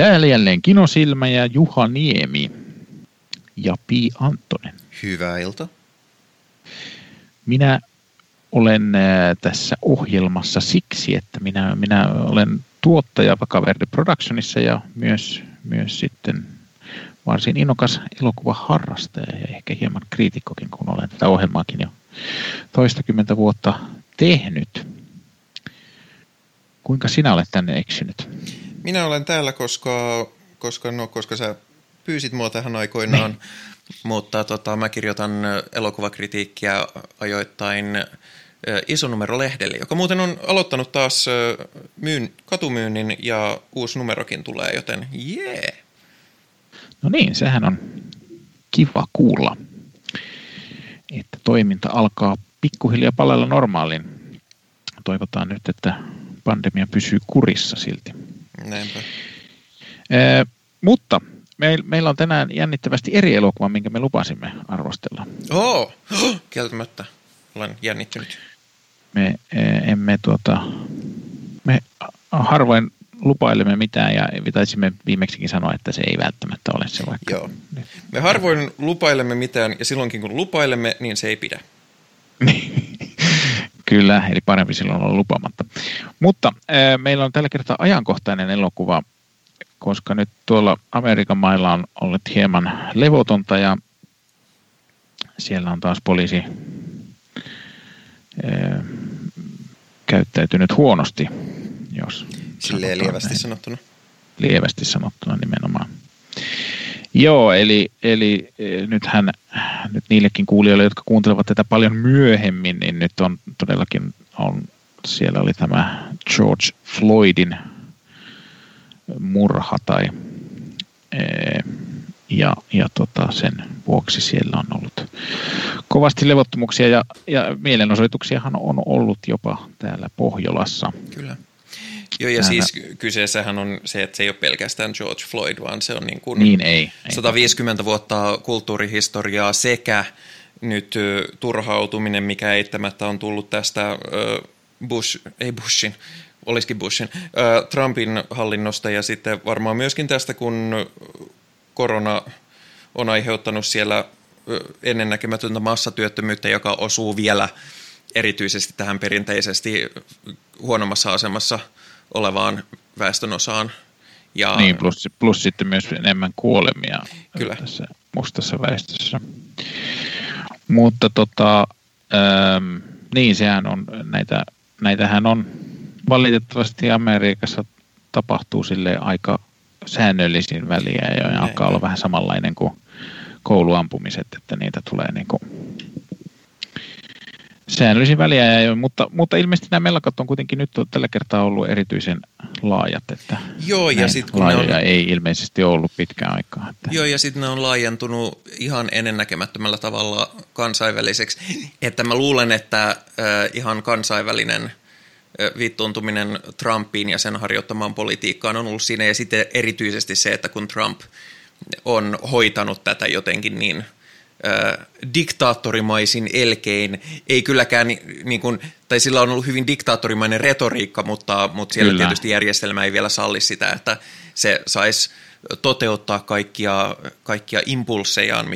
Täällä jälleen Kinosilmä ja Juha Niemi ja Pii Anttonen. Hyvää ilta. Minä olen tässä ohjelmassa siksi, että minä olen tuottaja Vaka Verde Productionsissa ja myös sitten varsin innokas elokuvaharrastaja ja ehkä hieman kriitikkokin, kun olen tätä ohjelmaakin jo toistakymmentä vuotta tehnyt. Kuinka sinä olet tänne eksynyt? Minä olen täällä, koska sä pyysit mua tähän aikoinaan, mutta mä kirjoitan elokuvakritiikkiä ajoittain Ison numero -lehdelle, joka muuten on aloittanut taas katumyynnin ja uusi numerokin tulee, joten jee! Yeah. No niin, sehän on kiva kuulla, että toiminta alkaa pikkuhiljaa palella normaaliin. Toivotaan nyt, että pandemia pysyy kurissa silti. Näinpä. Mutta meillä on tänään jännittävästi eri elokuva, minkä me lupasimme arvostella. Oo, kieltämättä. Olen jännittynyt. Me emme me harvoin lupailemme mitään ja taisimme viimeksikin sanoa, että se ei välttämättä ole se vaikka. Joo. Me harvoin lupailemme mitään ja silloinkin kun lupailemme, niin se ei pidä. Kyllä, eli parempi silloin olla lupaamatta. Mutta meillä on tällä kertaa ajankohtainen elokuva, koska nyt tuolla Amerikan mailla on ollut hieman levotonta ja siellä on taas poliisi käyttäytynyt huonosti, jos silleen lievästi sanottuna. Lievästi sanottuna nimenomaan. Joo, eli nyt niillekin kuulijoille, jotka kuuntelevat tätä paljon myöhemmin, niin nyt on todellakin, siellä oli tämä George Floydin murha ja sen vuoksi siellä on ollut kovasti levottomuuksia ja mielenosoituksiahan on ollut jopa täällä Pohjolassa. Kyllä. Joo, ja siis kyseessähän on se, että se ei ole pelkästään George Floyd, vaan se on niin kuin 150 vuotta kulttuurihistoriaa sekä nyt turhautuminen, mikä eittämättä on tullut tästä Trumpin hallinnosta ja sitten varmaan myöskin tästä, kun korona on aiheuttanut siellä ennennäkemätöntä massatyöttömyyttä, joka osuu vielä erityisesti tähän perinteisesti huonommassa asemassa olevaan väestönosaan. Ja niin, plus sitten myös enemmän kuolemia kyllä tässä mustassa väestössä. Mutta niin, sehän on, näitähän on valitettavasti Amerikassa tapahtuu sille aika säännöllisin väliä ja alkaa olla vähän samanlainen kuin kouluampumiset, että niitä tulee niin kuin säännöllisin väliä, mutta ilmeisesti nämä mellakat on kuitenkin nyt tällä kertaa ollut erityisen laajat, että joo, ja sit, kun laajoja ei ilmeisesti ollut pitkään aikaa. Että. Joo, ja sitten ne on laajentunut ihan ennennäkemättömällä tavalla kansainväliseksi, että mä luulen, että ihan kansainvälinen vittuuntuminen Trumpiin ja sen harjoittamaan politiikkaan on ollut siinä, ja sitten erityisesti se, että kun Trump on hoitanut tätä jotenkin niin diktaattorimaisin elkein, ei kylläkään, niin kuin, tai sillä on ollut hyvin diktaattorimainen retoriikka, mutta siellä kyllä tietysti järjestelmä ei vielä salli sitä, että se saisi toteuttaa kaikkia impulsejaan,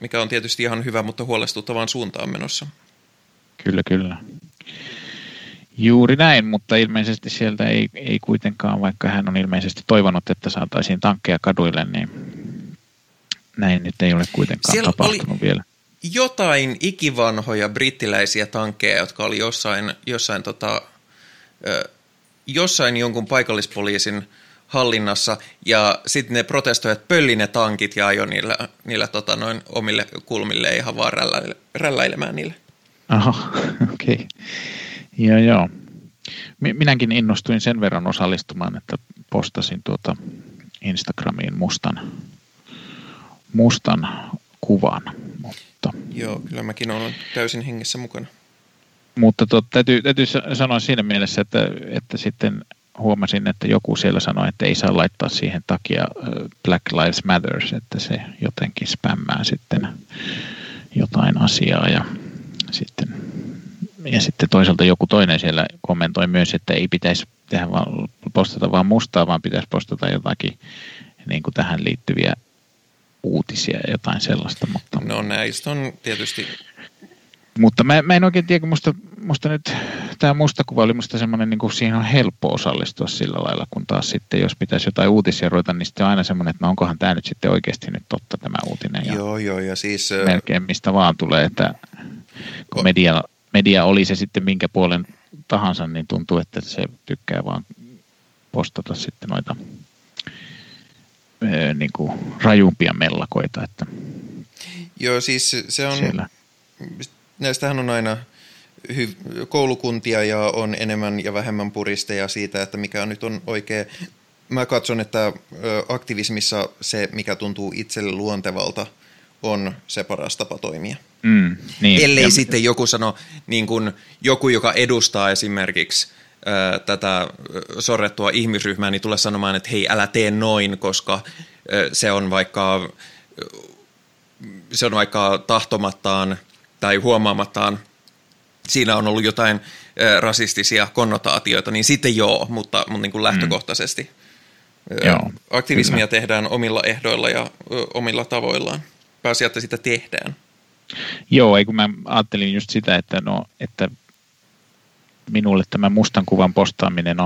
mikä on tietysti ihan hyvä, mutta huolestuttavaan suuntaan menossa. Kyllä. Juuri näin, mutta ilmeisesti sieltä ei kuitenkaan, vaikka hän on ilmeisesti toivonut, että saataisiin tankkeja kaduille, niin näin nyt ei ole kuitenkaan siellä tapahtunut vielä. Jotain ikivanhoja brittiläisiä tankkeja, jotka oli jossain jonkun paikallispoliisin hallinnassa, ja sitten ne protestoijat pölli ne tankit ja ajoi niillä omille kulmille ihan vaan rälläilemään niille. Aha, okei. Joo. Minäkin innostuin sen verran osallistumaan, että postasin Instagramiin mustan kuvan. Mutta joo, kyllä mäkin olen täysin hengessä mukana. Mutta täytyy sanoa siinä mielessä, että sitten huomasin, että joku siellä sanoi, että ei saa laittaa siihen takia Black Lives Matters, että se jotenkin spämmää sitten jotain asiaa ja sitten toisaalta joku toinen siellä kommentoi myös, että ei pitäisi tehdä vaan, postata vaan mustaa, vaan pitäisi postata jotakin niin kuin tähän liittyviä uutisia ja jotain sellaista. Mutta... No näistä on tietysti... Mutta mä en oikein tiedä, kun musta nyt tämä musta kuva oli musta semmoinen, niin kuin siihen on helppo osallistua sillä lailla, kun taas sitten, jos pitäisi jotain uutisia ruveta, niin sitten on aina semmoinen, että no onkohan tämä nyt sitten oikeasti nyt totta tämä uutinen. Joo, ja siis... Melkein mistä vaan tulee, että kun media oli se sitten minkä puolen tahansa, niin tuntuu, että se tykkää vaan postata sitten noita niin kuin rajumpia mellakoita. Että joo, siis se on... Siellä. Näistähän on aina koulukuntia ja on enemmän ja vähemmän puristeja siitä, että mikä nyt on oikein. Mä katson, että aktivismissa se, mikä tuntuu itselle luontevalta, on se paras tapa toimia. Niin. Ellei ja sitten joku sano, niin kuin joku, joka edustaa esimerkiksi tätä sorrettua ihmisryhmää, niin tulee sanomaan, että hei, älä tee noin, koska se on vaikka tahtomattaan tai huomaamattaan, siinä on ollut jotain rasistisia konnotaatioita, niin sitten joo, mutta niin kuin lähtökohtaisesti joo, aktivismia kyllä tehdään omilla ehdoilla ja omilla tavoillaan. Pääasia, että sitä tehdään. Joo, kun mä ajattelin just sitä, että minulle tämä mustan kuvan postaaminen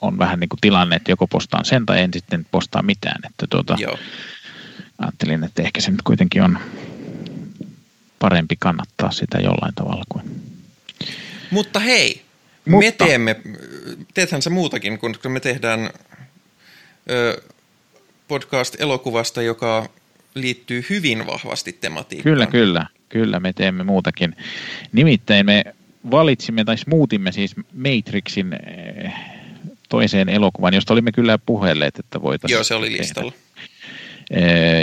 on vähän niin kuin tilanne, että joko postaan sen tai en sitten postaa mitään. Että ajattelin, että ehkä se nyt kuitenkin on... parempi kannattaa sitä jollain tavalla kuin. Mutta hei, me teemme, teethän se muutakin, kun me tehdään podcast elokuvasta, joka liittyy hyvin vahvasti tematiikkaan. Kyllä, me teemme muutakin. Nimittäin me valitsimme tai muutimme siis Matrixin toiseen elokuvaan, josta olimme kyllä puhelleet, että voitaisiin. Joo, se oli listalla.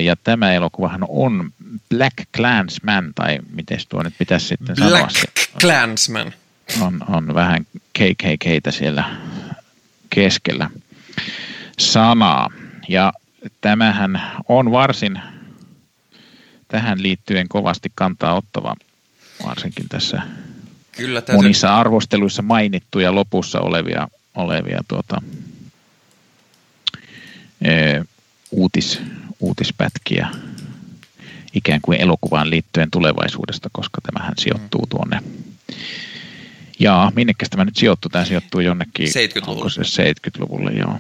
Ja tämä elokuvahan on BlacKkKlansman, tai miten tuo nyt pitäisi sitten sanoa? BlacKkKlansman. On vähän KKK:tä siellä keskellä sanaa. Ja tämähän on varsin tähän liittyen kovasti kantaa ottava, varsinkin tässä kyllä monissa arvosteluissa mainittuja lopussa olevia uutispätkiä ikään kuin elokuvaan liittyen tulevaisuudesta, koska tämähän sijoittuu tuonne. Ja minnekäs tämä nyt sijoittuu? Tämä sijoittuu jonnekin 70-luvulle, joo.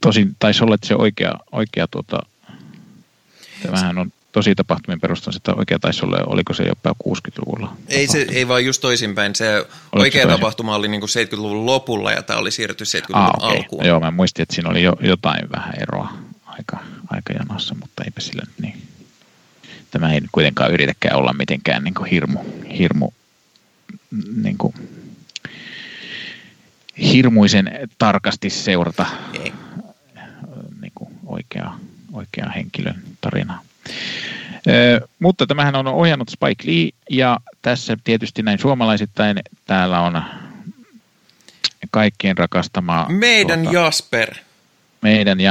Tosin taisi olla, että se oikea tämähän on tosi tapahtumien perustan, että oikea taisi olla, oliko se jopa 60-luvulla? Ei vaan just toisinpäin. Se oikea tapahtuma oli niin kuin 70-luvun lopulla ja tämä oli siirretty 70-luvun alkuun. Joo, mä muistin, että siinä oli jotain vähän eroa aikajanassa, mutta eipä sillä nyt niin. Tämä ei kuitenkaan yritäkään olla mitenkään niin kuin hirmuisen tarkasti seurata niin kuin oikean henkilön tarinaa. Mutta tämähän on ohjannut Spike Lee, ja tässä tietysti näin suomalaisittain täällä on kaikkien rakastama... Meidän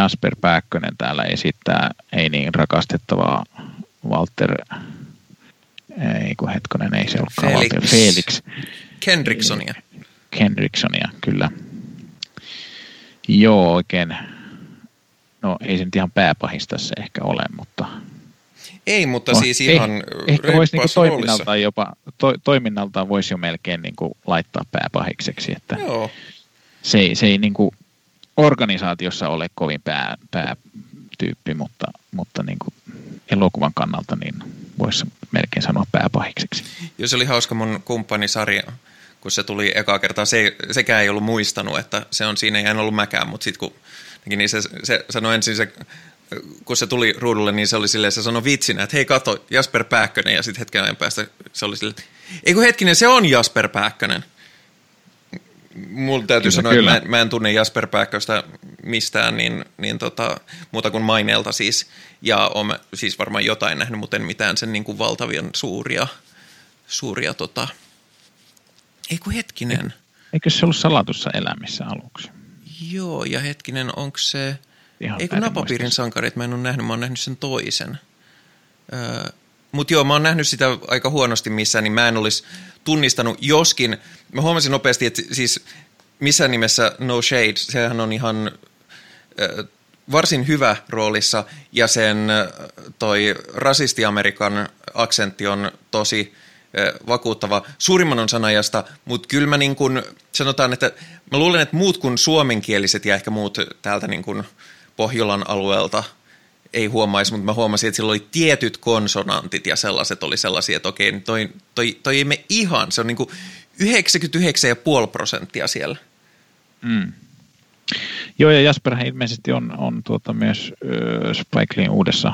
Jasper Pääkkönen täällä esittää ei niin rakastettavaa Felix Kendricksonia, kyllä. Joo, oikein. No ei se nyt ihan pääpahista se ehkä ole, mutta... Ei, mutta siis ihan ehkä voisi niinku toiminnaltaan voisi jo melkein niinku laittaa pääpahikseksi, että joo. Se ei niinku organisaatiossa ole kovin päätyyppi, mutta niin kuin elokuvan kannalta niin voisi melkein sanoa pääpahikseksi. Jos oli hauska mun kumppanisarja, kun se tuli ekaa kertaa, sekään ei ollut muistanut, että se on siinä, ei en ollut mäkään, mutta sitten kun niin se sanoi ensin, kun se tuli ruudulle, niin se oli silleen, se sanoi vitsinä, että hei kato, Jasper Pääkkönen, ja sitten hetken ajan päästä se oli silleen, ei kun hetkinen, se on Jasper Pääkkönen. Mulla täytyy sanoa, että mä en tunne Jasper Pääkköstä mistään, niin muuta kuin maineelta siis. Ja olen siis varmaan jotain nähnyt, mutta en mitään sen niin kuin valtavien suuria Eiku hetkinen. Eikö se ollut Salatussa elämissä aluksi? Joo, ja hetkinen, onko se... Ihan Eiku Napapiirin sankarit, mä en ole nähnyt, mä oon nähnyt sen toisen. Mutta joo, mä oon nähnyt sitä aika huonosti missään, niin mä en olisi tunnistanut joskin. Mä huomasin nopeasti, että siis missään nimessä no shade. Sehän on ihan varsin hyvä roolissa ja sen toi rasisti-Amerikan aksentti on tosi vakuuttava suurimman on sanajasta, mutta kyllä mä niin kun sanotaan, että mä luulen, että muut kuin suomenkieliset ja ehkä muut täältä niin kun Pohjolan alueelta ei huomaisi, mutta mä huomasin, että sillä oli tietyt konsonantit ja sellaiset oli sellaisia, että okei, toi ei me ihan, se on niin kuin 99,5% siellä. Mm. Joo, ja Jasperhän ilmeisesti on myös Spike Leen uudessa.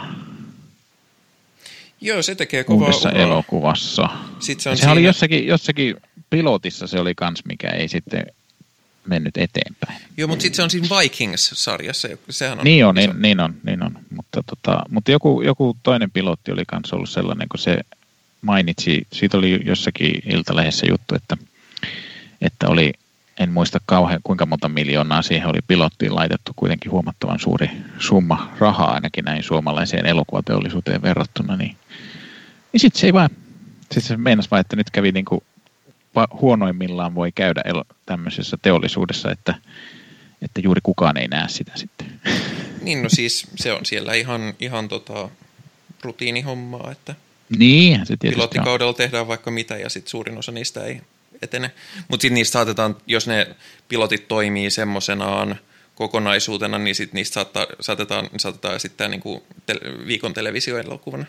Joo, se tekee kovaa uudessa uraa. Elokuvassa. Sehän oli jossakin pilotissa se oli kans, mikä ei sitten mennyt eteenpäin. Joo, mutta sitten se on siinä Vikings-sarjassa. Sehän on niin on. Mutta joku toinen pilotti oli kans ollut sellainen, kun se mainitsi, siitä oli jossakin Iltalehdessä juttu, että oli, en muista kauhean kuinka monta miljoonaa siihen oli pilottiin laitettu, kuitenkin huomattavan suuri summa rahaa ainakin näin suomalaiseen elokuvateollisuuteen verrattuna, niin sitten se ei vaan, siis se meinasi vaan, että nyt kävi niin kuin huonoimmillaan voi käydä tämmöisessä teollisuudessa, että juuri kukaan ei näe sitä sitten. Niin, no siis se on siellä ihan rutiinihommaa, että niin, se tietysti pilottikaudella on. Tehdään vaikka mitä ja sitten suurin osa niistä ei etene. Mutta sitten niistä saatetaan, jos ne pilotit toimii semmoisenaan kokonaisuutena, niin sitten niistä saatetaan esittää niinku viikon televisioelokuvana.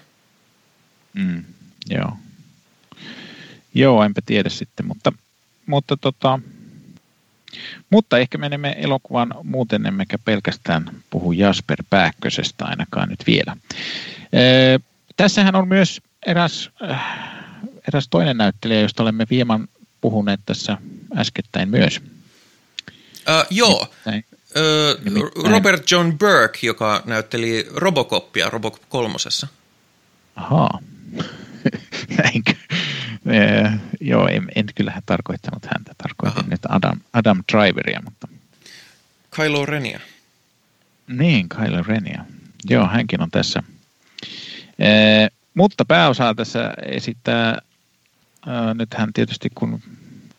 Mm, joo. Joo, enpä tiedä sitten, mutta ehkä menemme elokuvaan muuten, emmekä pelkästään puhu Jasper Pääkkösestä ainakaan nyt vielä. Tässähän on myös eräs toinen näyttelijä, josta olemme hieman puhuneet tässä äskettäin myös. Joo, Robert John Burke, joka näytteli Robocopia Robocop 3. Ahaa, näinkö? Joo, en kyllähän tarkoittanut häntä. Tarkoitin nyt Adam Driveria, mutta Kylo Renia. Niin, Kylo Renia. Joo, hänkin on tässä. Mutta pääosaa tässä esittää, nythän tietysti kun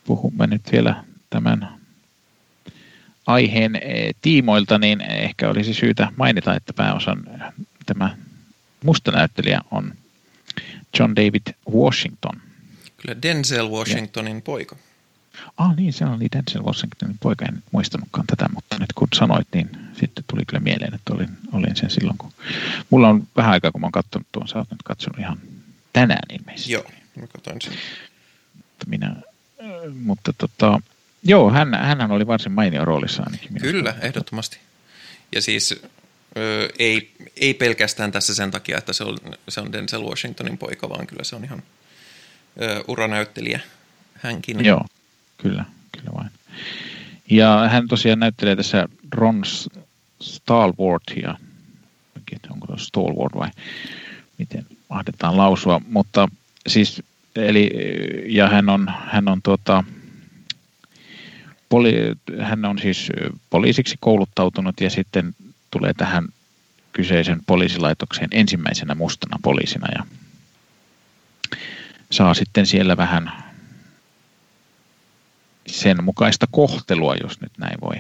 puhumme nyt vielä tämän aiheen tiimoilta, niin ehkä olisi syytä mainita, että pääosan tämä musta näyttelijä on John David Washington. Kyllä Denzel Washingtonin poika. Ah niin, se oli Denzel Washingtonin poika. En nyt muistanutkaan tätä, mutta nyt kun sanoit, niin sitten tuli kyllä mieleen, että olin sen silloin, kun mulla on vähän aikaa, kun mä oon katsonut tuon. Sä oot nyt katsonut ihan tänään ilmeisesti. Joo, mä katsoin sen. Joo, hänhän oli varsin mainio roolissa ainakin. Kyllä, ehdottomasti. Ja siis ei pelkästään tässä sen takia, että se on Denzel Washingtonin poika, vaan kyllä se on ihan uranäyttelijä hänkin. Joo, kyllä vain. Ja hän tosiaan näyttelee tässä Ron Stallworthia. Onko se Stallworth vai miten mahdetaan lausua, mutta siis ja hän on siis poliisiksi kouluttautunut ja sitten tulee tähän kyseisen poliisilaitokseen ensimmäisenä mustana poliisina ja saa sitten siellä vähän sen mukaista kohtelua, jos nyt näin voi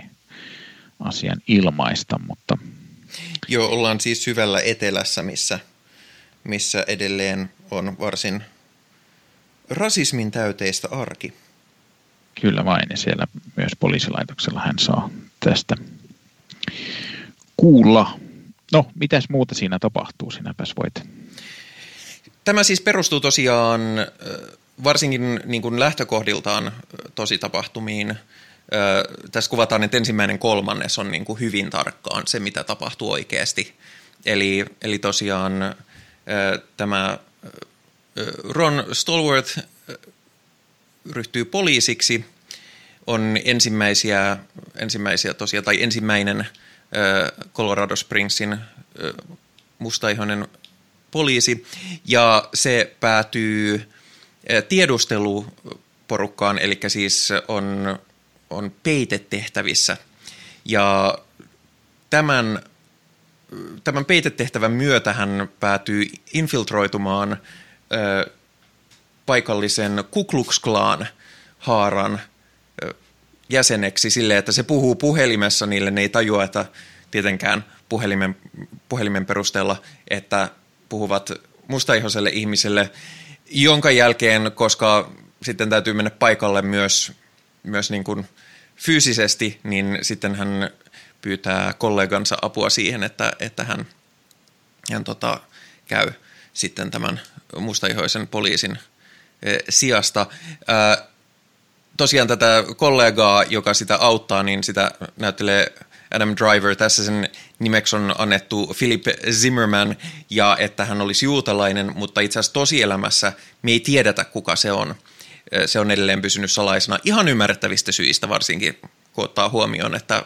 asian ilmaista, mutta joo, ollaan siis syvällä etelässä, missä edelleen on varsin rasismin täyteistä arki. Kyllä vain, ja siellä myös poliisilaitoksella hän saa tästä kuulla. No, mitäs muuta siinä tapahtuu, sinäpäs voit. Tämä siis perustuu tosiaan varsinkin niin kuin lähtökohdiltaan tositapahtumiin. Tässä kuvataan, että 1.3. on niin kuin hyvin tarkkaan se, mitä tapahtuu oikeasti. Eli tosiaan tämä Ron Stallworth ryhtyy poliisiksi, on ensimmäinen Colorado Springsin mustaihoinen poliisi, ja se päätyy tiedusteluporukkaan, eli siis on peitetehtävissä. Ja tämän peitetehtävän myötä hän päätyy infiltroitumaan paikallisen Ku Klux Klan haaran jäseneksi silleen, että se puhuu puhelimessa niille, ne ei tajua, että tietenkään puhelimen perusteella, että puhuvat mustaihoiselle ihmiselle, jonka jälkeen, koska sitten täytyy mennä paikalle myös niin kuin fyysisesti, niin sitten hän pyytää kollegansa apua siihen, että hän käy sitten tämän mustaihoisen poliisin sijasta. Tosiaan tätä kollegaa, joka sitä auttaa, niin sitä näyttelee Adam Driver. Tässä sen nimeksi on annettu Philip Zimmerman, ja että hän olisi juutalainen, mutta itse asiassa tosielämässä me ei tiedetä, kuka se on. Se on edelleen pysynyt salaisena ihan ymmärrettävistä syistä, varsinkin kun ottaa huomioon, että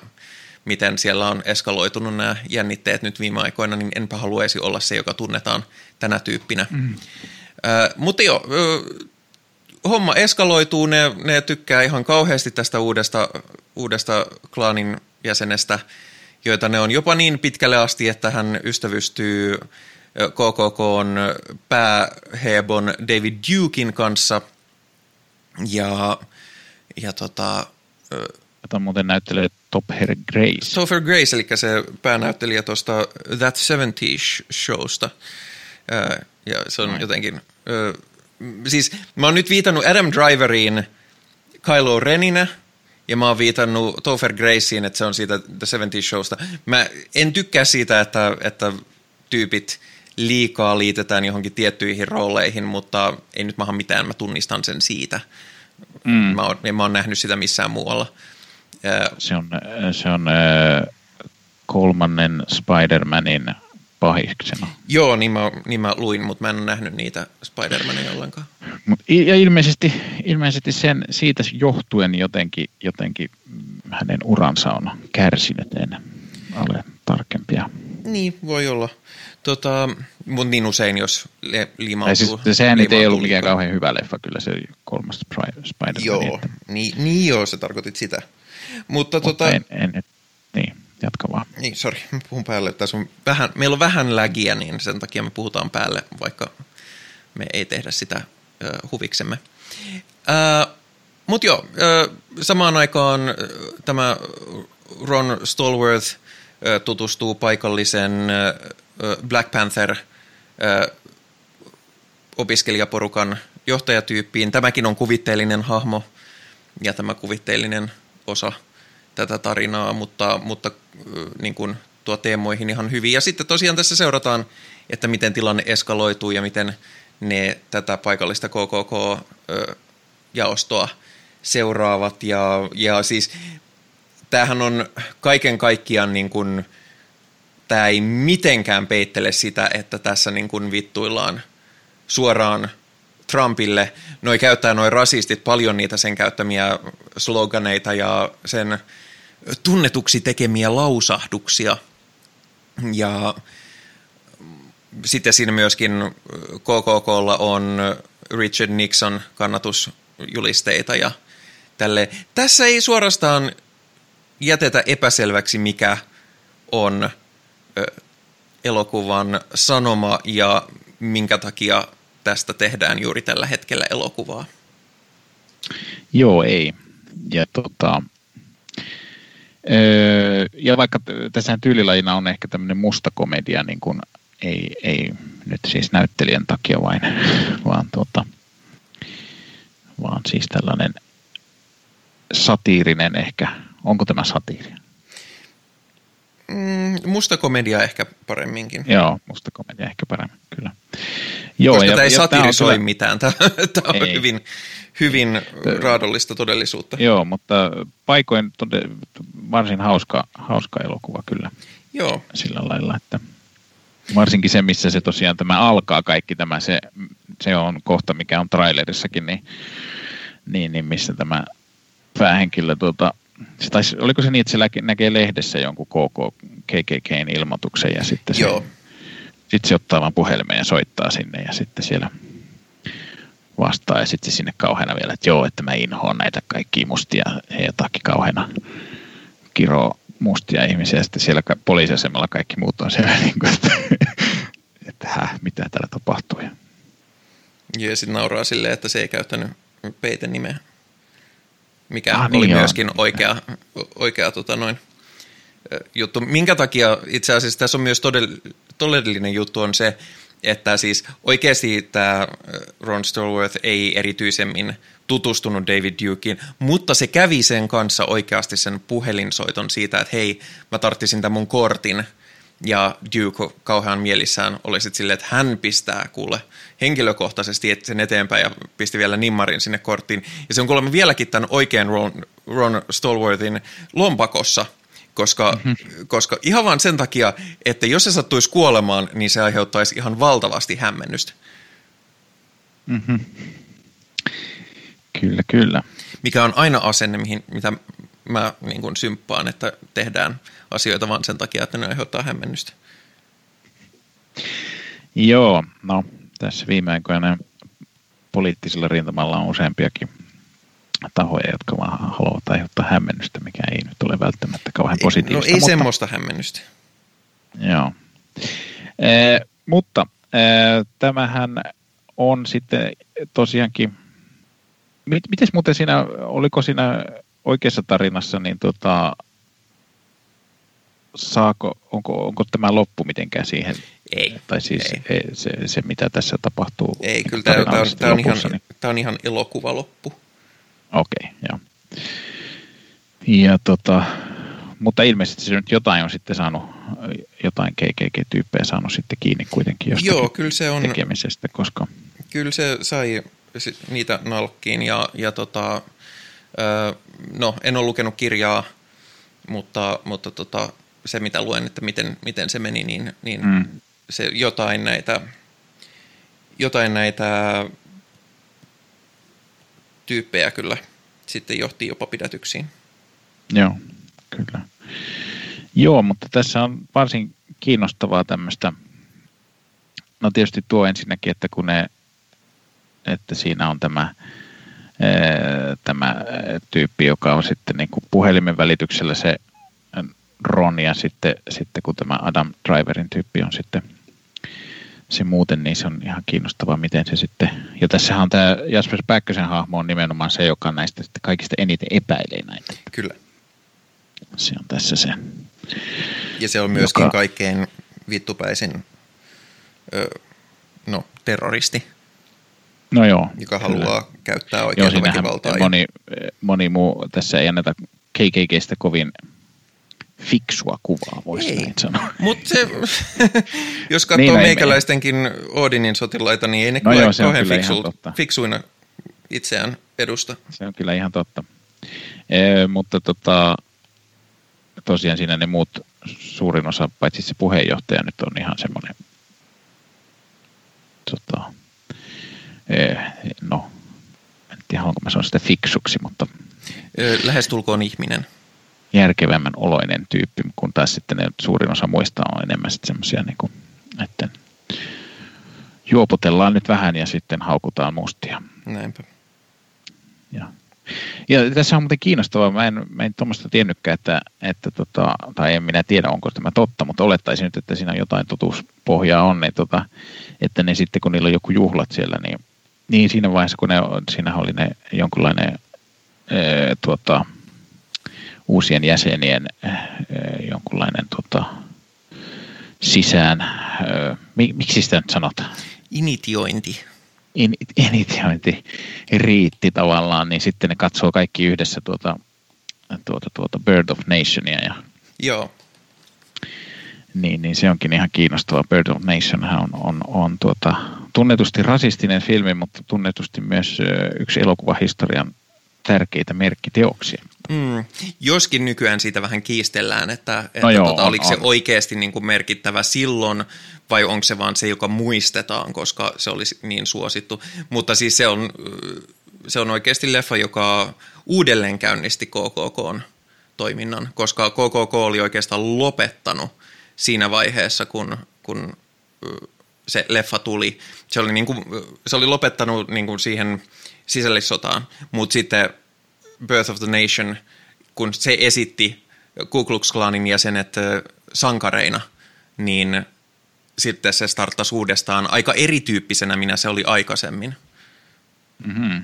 miten siellä on eskaloitunut nämä jännitteet nyt viime aikoina, niin enpä haluaisi olla se, joka tunnetaan tänä tyyppinä. Mm. Mutta joo, homma eskaloituu, ne tykkää ihan kauheasti tästä uudesta klaanin jäsenestä, joita ne on jopa niin pitkälle asti, että hän ystävystyy KKK:n päähebon David Duken kanssa ja jota muuten näyttelee Topher Grace. Topher Grace, eli se päänäyttelijä tuosta That 70's-showsta. Ja se on jotenkin... Siis mä oon nyt viitannut Adam Driveriin Kylo Reninä, ja mä oon viitannut Topher Graceen, että se on siitä The 70's-showsta. Mä en tykkää siitä, että tyypit liikaa liitetään johonkin tiettyihin rooleihin, mutta ei nyt maha mitään, mä tunnistan sen siitä. Mä oon nähnyt sitä missään muualla. Se on kolmannen Spider-Manin pahiksena. Joo, niin mä luin, mutta mä en ole nähnyt niitä Spider-Manin ollenkaan. Ja ilmeisesti sen siitä johtuen jotenkin hänen uransa on kärsinyt, en ole tarkempia. Niin, voi olla. Mutta niin usein, jos liimautuu. Siis, sehän nyt ei ollut mikään kauhean hyvä leffa, kyllä se kolmas Spider-Man. Joo, niin, se tarkoitit sitä. Mutta niin, jatka vaan. Niin, sori, mä puhun päälle. Meillä on vähän lägiä, niin sen takia me puhutaan päälle, vaikka me ei tehdä sitä huviksemme. Mutta joo, samaan aikaan tämä Ron Stallworth tutustuu paikallisen Black Panther opiskelijaporukan johtajatyyppiin. Tämäkin on kuvitteellinen hahmo ja tämä kuvitteellinen osa tätä tarinaa, mutta niin kuin tuo teemoihin ihan hyvin. Ja sitten tosiaan tässä seurataan, että miten tilanne eskaloituu ja miten ne tätä paikallista KKK-jaostoa seuraavat. Ja siis tämähän on kaiken kaikkiaan niin kuin, tämä ei mitenkään peittele sitä, että tässä niin kuin vittuillaan suoraan Trumpille. Noi rasistit paljon niitä sen käyttämiä sloganeita ja sen tunnetuksi tekemiä lausahduksia. Ja sitten siinä myöskin KKK:lla on Richard Nixon kannatusjulisteita ja tälle. Tässä ei suorastaan jätetä epäselväksi, mikä on elokuvan sanoma ja minkä takia tästä tehdään juuri tällä hetkellä elokuvaa. Joo, ei. Ja, ja vaikka tässä tyylilajina on ehkä tämmöinen musta komedia, niin kuin ei nyt siis näyttelijän takia vaan siis tällainen satiirinen ehkä. Onko tämä satiiri? Musta komedia ehkä paremminkin. Joo, musta komedia ehkä paremmin, kyllä. Joo, koska tämä ei satirisoi mitään, tämä on hyvin raadollista todellisuutta. Joo, mutta paikoin varsin hauska elokuva kyllä. Joo. Sillä lailla, että varsinkin se, missä se tosiaan tämä alkaa kaikki, tämä se on kohta, mikä on trailerissakin, niin missä tämä päähenkilö oliko se niin, että se näkee lehdessä jonkun KKK:n ilmoituksen ja sitten se ottaa vaan puhelimen ja soittaa sinne ja sitten siellä vastaa ja sitten sinne kauheena vielä, että joo, että mä inhoon näitä kaikkia mustia ja jotakin kauheena kiroo mustia ihmisiä ja sitten siellä poliisiasemalla kaikki muut on siellä niin kuin, että mitä täällä tapahtuu. Ja sitten nauraa silleen, että se ei käyttänyt peitenimeä. mikä oli niin myöskin joo. oikea juttu. Minkä takia itse asiassa tässä on myös todellinen juttu on se, että siis oikeasti tämä Ron Stallworth ei erityisemmin tutustunut David Dukeen, mutta se kävi sen kanssa oikeasti sen puhelinsoiton siitä, että hei, mä tarttisin tämän mun kortin. Ja Duke kauhean mielissään oli sitten silleen, että hän pistää kuule henkilökohtaisesti sen eteenpäin ja pisti vielä nimmarin sinne korttiin. Ja se on kuulemma vieläkin tämän oikean Ron Stallworthin lompakossa, koska ihan vaan sen takia, että jos se sattuisi kuolemaan, niin se aiheuttaisi ihan valtavasti hämmennystä. Mm-hmm. Kyllä, kyllä. Mikä on aina asenne, mitä mä niin kuin symppaan, että tehdään asioita vaan sen takia, että ne aiheuttaa hämmennystä. Joo, no tässä viime aikoina poliittisella rintamalla on useampiakin tahoja, jotka vaan haluavat aiheuttaa hämmennystä, mikä ei nyt ole välttämättä kauhean positiivista. No ei semmoista hämmennystä. Joo, mutta tämähän on sitten tosiaankin, mites muuten siinä, oliko siinä oikeassa tarinassa, niin onko tämä loppu mitenkään siihen? Ei. Tai siis ei. Se mitä tässä tapahtuu. Ei, kyllä tämä on ihan elokuvaloppu. Okei, joo. Ja mutta ilmeisesti se nyt jotain on sitten saanut, jotain KKK-tyyppejä saanut sitten kiinni kuitenkin jostakin tekemisestä, koska... Kyllä se sai niitä nalkkiin ja no, en ole lukenut kirjaa, mutta se mitä luen, että miten se meni, niin se jotain näitä tyyppejä kyllä sitten johti jopa pidätyksiin. Joo, kyllä. Joo, mutta tässä on varsin kiinnostavaa tämmöistä, no tietysti tuo ensinnäkin, että kun että siinä on tämä tyyppi, joka on sitten niin kuin puhelimen välityksellä se Ron, ja sitten kun tämä Adam Driverin tyyppi on sitten se muuten, niin se on ihan kiinnostavaa, miten se sitten, ja tässähän on tämä Jasper Pääkkösen hahmo on nimenomaan se, joka näistä sitten kaikista eniten epäilee näitä. Kyllä. Se on tässä se. Ja se on myöskin kaikkein vittupäisin terroristi. No joo. Joka haluaa käyttää oikeaa väkivaltaa. Moni muu tässä ei anneta KKK:stä kovin fiksua kuvaa, voisi näin sanoa. Mutta jos katsoo niin, meikäläistenkin Odinin sotilaita, niin ei ne kauhean fiksuina itseään edusta. Se on kyllä ihan totta. Mutta tosiaan siinä ne muut suurin osa, paitsi se puheenjohtaja nyt on ihan semmoinen... No, en tiedä, haluanko mä sanoa sitä fiksuksi, mutta... Lähestulkoon ihminen. Järkevämmän oloinen tyyppi, kun taas sitten ne suurin osa muista on enemmän sitten semmoisia, niin kuin, että juopotellaan nyt vähän ja sitten haukutaan mustia. Näinpä. Ja tässä on muuten kiinnostavaa, mä en tuommoista tiennytkään, että tai en minä tiedä, onko tämä totta, mutta olettaisin nyt, että siinä jotain totuuspohjaa on, niin että ne sitten, kun niillä on joku juhlat siellä, niin siinä vaiheessa, kun siinä oli ne jonkunlainen uusien jäsenien jonkunlainen sisään, miksi sitä nyt sanotaan? Initiointi riitti tavallaan, niin sitten ne katsoo kaikki yhdessä Birth of Nationia. Ja... Joo. Niin se onkin ihan kiinnostava. Birth of Nationhan on tunnetusti rasistinen filmi, mutta tunnetusti myös yksi elokuvahistorian tärkeitä merkkiteoksia. Joskin nykyään siitä vähän kiistellään, että oliko se oikeasti niin kuin merkittävä silloin vai onko se vaan se, joka muistetaan, koska se olisi niin suosittu. Mutta siis se on oikeasti leffa, joka uudelleen käynnisti KKK:n toiminnan, koska KKK oli oikeastaan lopettanut siinä vaiheessa, kun se leffa tuli. Se oli lopettanut niin kuin siihen sisällissotaan, mutta sitten Birth of the Nation, kun se esitti Ku Klux Klanin jäsenet sankareina, niin sitten se starttasi uudestaan aika erityyppisenä, minä se oli aikaisemmin. Mm-hmm.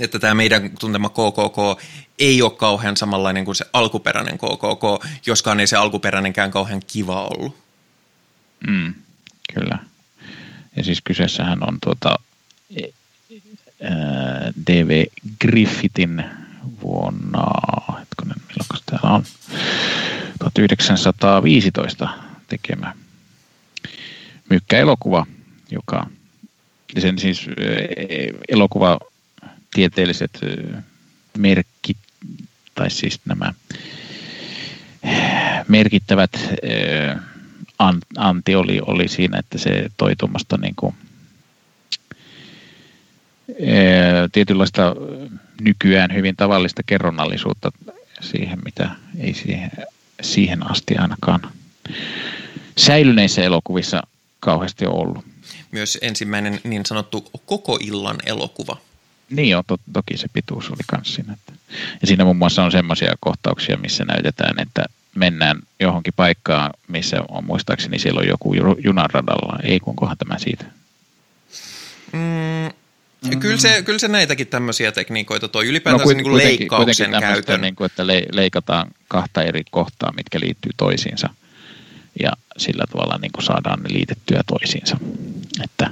että tämä meidän tuntema KKK ei ole kauhean samanlainen kuin se alkuperäinen KKK, joskaan ei se alkuperäinenkään kauhean kiva ollut. Mm, kyllä. Ja siis kyseessähän on D.V. Griffithin vuonna, hetkinen, milloin täällä on, 1915 tekemä mykkäelokuva, joka sen siis elokuva tieteelliset merkit, tai siis nämä merkittävät anti oli siinä, että se toi tuommoista niin kuin tietynlaista nykyään hyvin tavallista kerronnallisuutta siihen, mitä ei siihen asti ainakaan säilyneissä elokuvissa kauheasti ole ollut. Myös ensimmäinen niin sanottu koko illan elokuva. Niin on, toki se pituus oli kans siinä. Ja siinä muun muassa on semmoisia kohtauksia, missä näytetään, että mennään johonkin paikkaan, missä on muistaakseni siellä on joku junanradalla. Ei kunkohan tämä siitä. Kyllä se näitäkin tämmöisiä tekniikoita toi ylipäätään niin leikkauksen käytön. Niin kuin, että leikataan kahta eri kohtaa, mitkä liittyy toisiinsa. Ja sillä tavalla niin kuin saadaan ne liitettyä toisiinsa. Että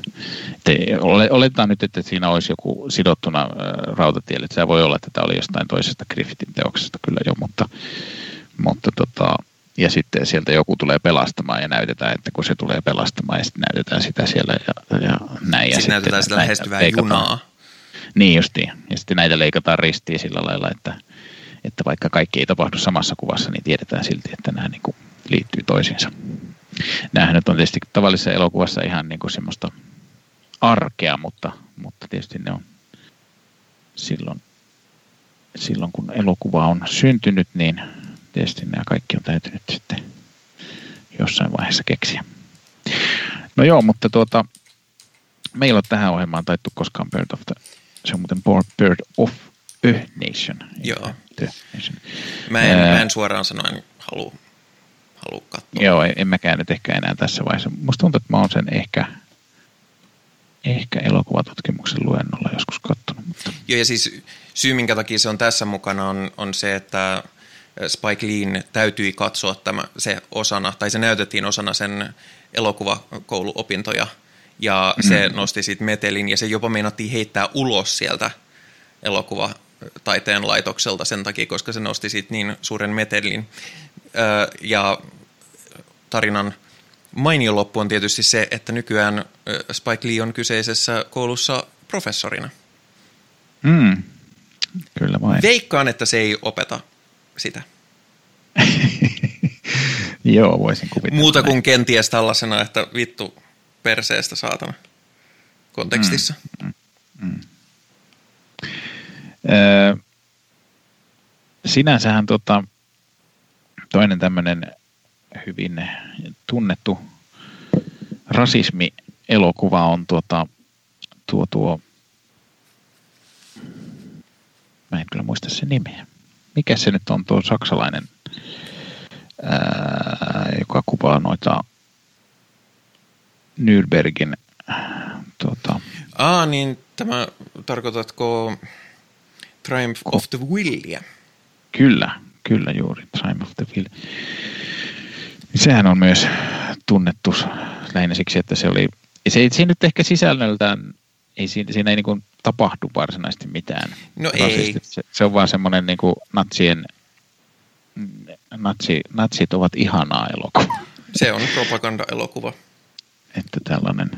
oletetaan nyt, että siinä olisi joku sidottuna rautatielle. Se voi olla, että tämä oli jostain toisesta Griffithin teoksesta kyllä jo, mutta ja sitten sieltä joku tulee pelastamaan ja näytetään, että kun se tulee pelastamaan ja sitten näytetään sitä siellä ja näin. Sitten näytetään sitä lähestyvää junaa. Niin justiin. Ja sitten näitä leikataan ristiin sillä lailla, että vaikka kaikki ei tapahdu samassa kuvassa, niin tiedetään silti, että nämä niin kuin liittyy toisiinsa. Nämähän nyt on tietysti tavallisessa elokuvassa ihan niin kuin semmoista arkea, mutta tietysti ne on silloin, kun elokuva on syntynyt, niin tietysti nämä kaikki on täytynyt sitten jossain vaiheessa keksiä. No joo, mutta meillä on tähän ohjelmaan taittu koskaan Birth of a Nation. Joo. Mä en suoraan sanoen halua katsoa. Joo, en mäkään nyt ehkä enää tässä vaiheessa. Musta tuntuu, että mä oon sen ehkä elokuvatutkimuksen luennolla joskus katsonut. Mutta. Joo, ja siis syy, minkä takia se on tässä mukana, on se, että Spike Leen täytyi katsoa se osana, tai se näytettiin osana sen elokuvakouluopintoja, ja se nosti siitä metelin, ja se jopa meinattiin heittää ulos sieltä elokuvataiteen laitokselta sen takia, koska se nosti siitä niin suuren metelin. Ja tarinan mainio loppu on tietysti se, että nykyään Spike Lee on kyseisessä koulussa professorina. Mm. Kyllä vain. Veikkaan, että se ei opeta sitä. Joo, voisin kuvitella. Muuta kuin kenties tällaisena, että vittu perseestä saatana kontekstissa. Sinänsähän toinen tämmöinen hyvin tunnettu rasismielokuva on mä en kyllä muista sen nimeä. Mikä se nyt on tuo saksalainen, joka kuvaa noita Nürnbergin niin tämä tarkoitatko Triumph of the Willia? Kyllä juuri, Triumph of the Will. Sehän on myös tunnettu lähinnä siksi, että se oli, se ei nyt ehkä sisällöltään, siinä ei niin kuin tapahdu varsinaisesti mitään. No rasistit. Ei. Se on vaan semmoinen niin kuin natsit ovat ihanaa elokuva. Se on propaganda-elokuva. Että tällainen,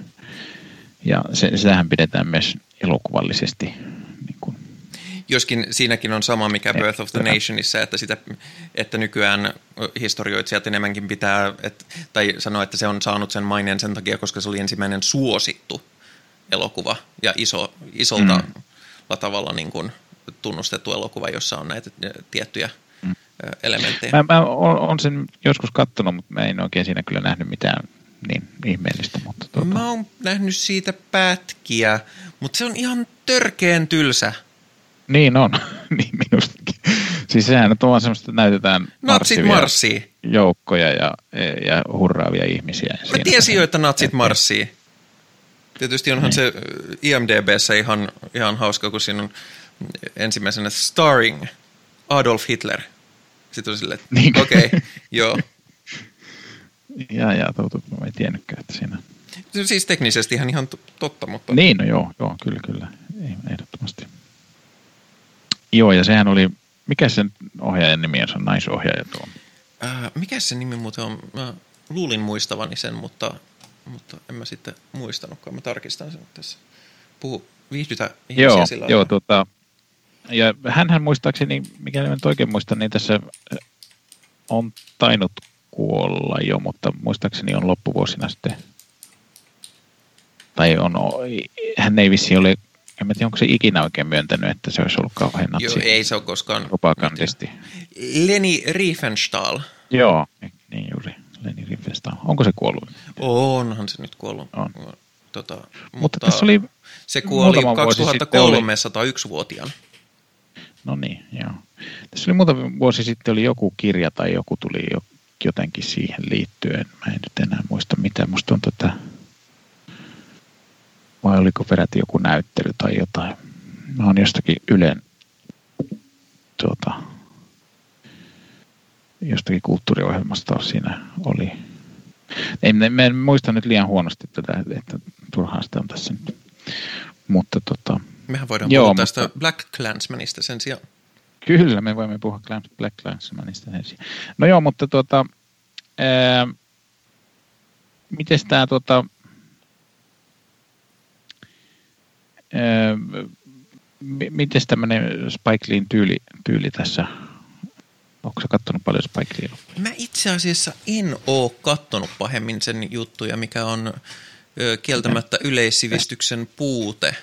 ja sitähän pidetään myös elokuvallisesti niin kuin. Joskin siinäkin on sama, mikä Birth of the Nationissa, että nykyään historioitsijat enemmänkin pitää, tai sanoo, että se on saanut sen maineen sen takia, koska se oli ensimmäinen suosittu elokuva ja isolta tavalla niin kuin tunnustettu elokuva, jossa on näitä tiettyjä elementtejä. Mä oon sen joskus katsonut, mutta mä en oikein siinä kyllä nähnyt mitään niin ihmeellistä. Mutta mä oon nähnyt siitä pätkiä, mutta se on ihan törkeen tylsä. Niin on, niin minustakin. Siis sehän on vaan semmoista, että näytetään natsit marssii joukkoja ja hurraavia ihmisiä. Mä tiesin jo, että natsit marssii. Tietysti onhan se IMDb:ssä ihan hauska, kun siinä on ensimmäisenä starring Adolf Hitler. Sitten on silleen, että okei, joo. Jaa, totta, mä en tiennytkään, että siinä... Siis teknisesti ihan totta, mutta... Niin, no joo, kyllä, ehdottomasti. Joo, ja sehän oli... Mikä sen ohjaajan nimi on, se on naisohjaaja tuo? Mikä sen nimi muuten on? Mä luulin muistavani sen, mutta en mä sitten muistanutkaan. Mä tarkistan sen tässä. Viihdytä ihmisiä sillä lailla. Joo, ja hänhän muistaakseni, mikäli mä nyt oikein muistan, niin tässä on tainnut kuolla jo, mutta muistaakseni on loppuvuosina sitten... Tai on, hän ei vissiin ole... En tiedä, onko se ikinä oikein myöntänyt, että se olisi ollut kauhean natsi. Joo, ei se ole koskaan. Propagandisti. Leni Riefenstahl. Joo, niin juuri. Leni Riefenstahl. Onko se kuollut? Onhan se nyt kuollut. On. Mutta tässä oli se kuoli 2003 101-vuotiaana. No niin, joo. Tässä oli muutama vuosi sitten oli joku kirja tai joku tuli jotenkin siihen liittyen. Mä en nyt enää muista mitään. Musta on vai oliko peräti joku näyttely tai jotain. Mä oon jostakin Ylen jostakin kulttuuriohjelmasta siinä oli. Mä en muista nyt liian huonosti tätä, että turhaan sitä on tässä nyt. Mutta mehän voidaan puhua tästä BlacKkKlansmanista sen sijaan. Kyllä, me voimme puhua BlacKkKlansmanista sen sijaan. No joo, mutta mites tää mites tämmönen Spike Leen tyyli tässä? Onko sä kattonut paljon Spike Leea? Mä itse asiassa en oo kattonut pahemmin sen juttuja, mikä on kieltämättä yleissivistyksen puute.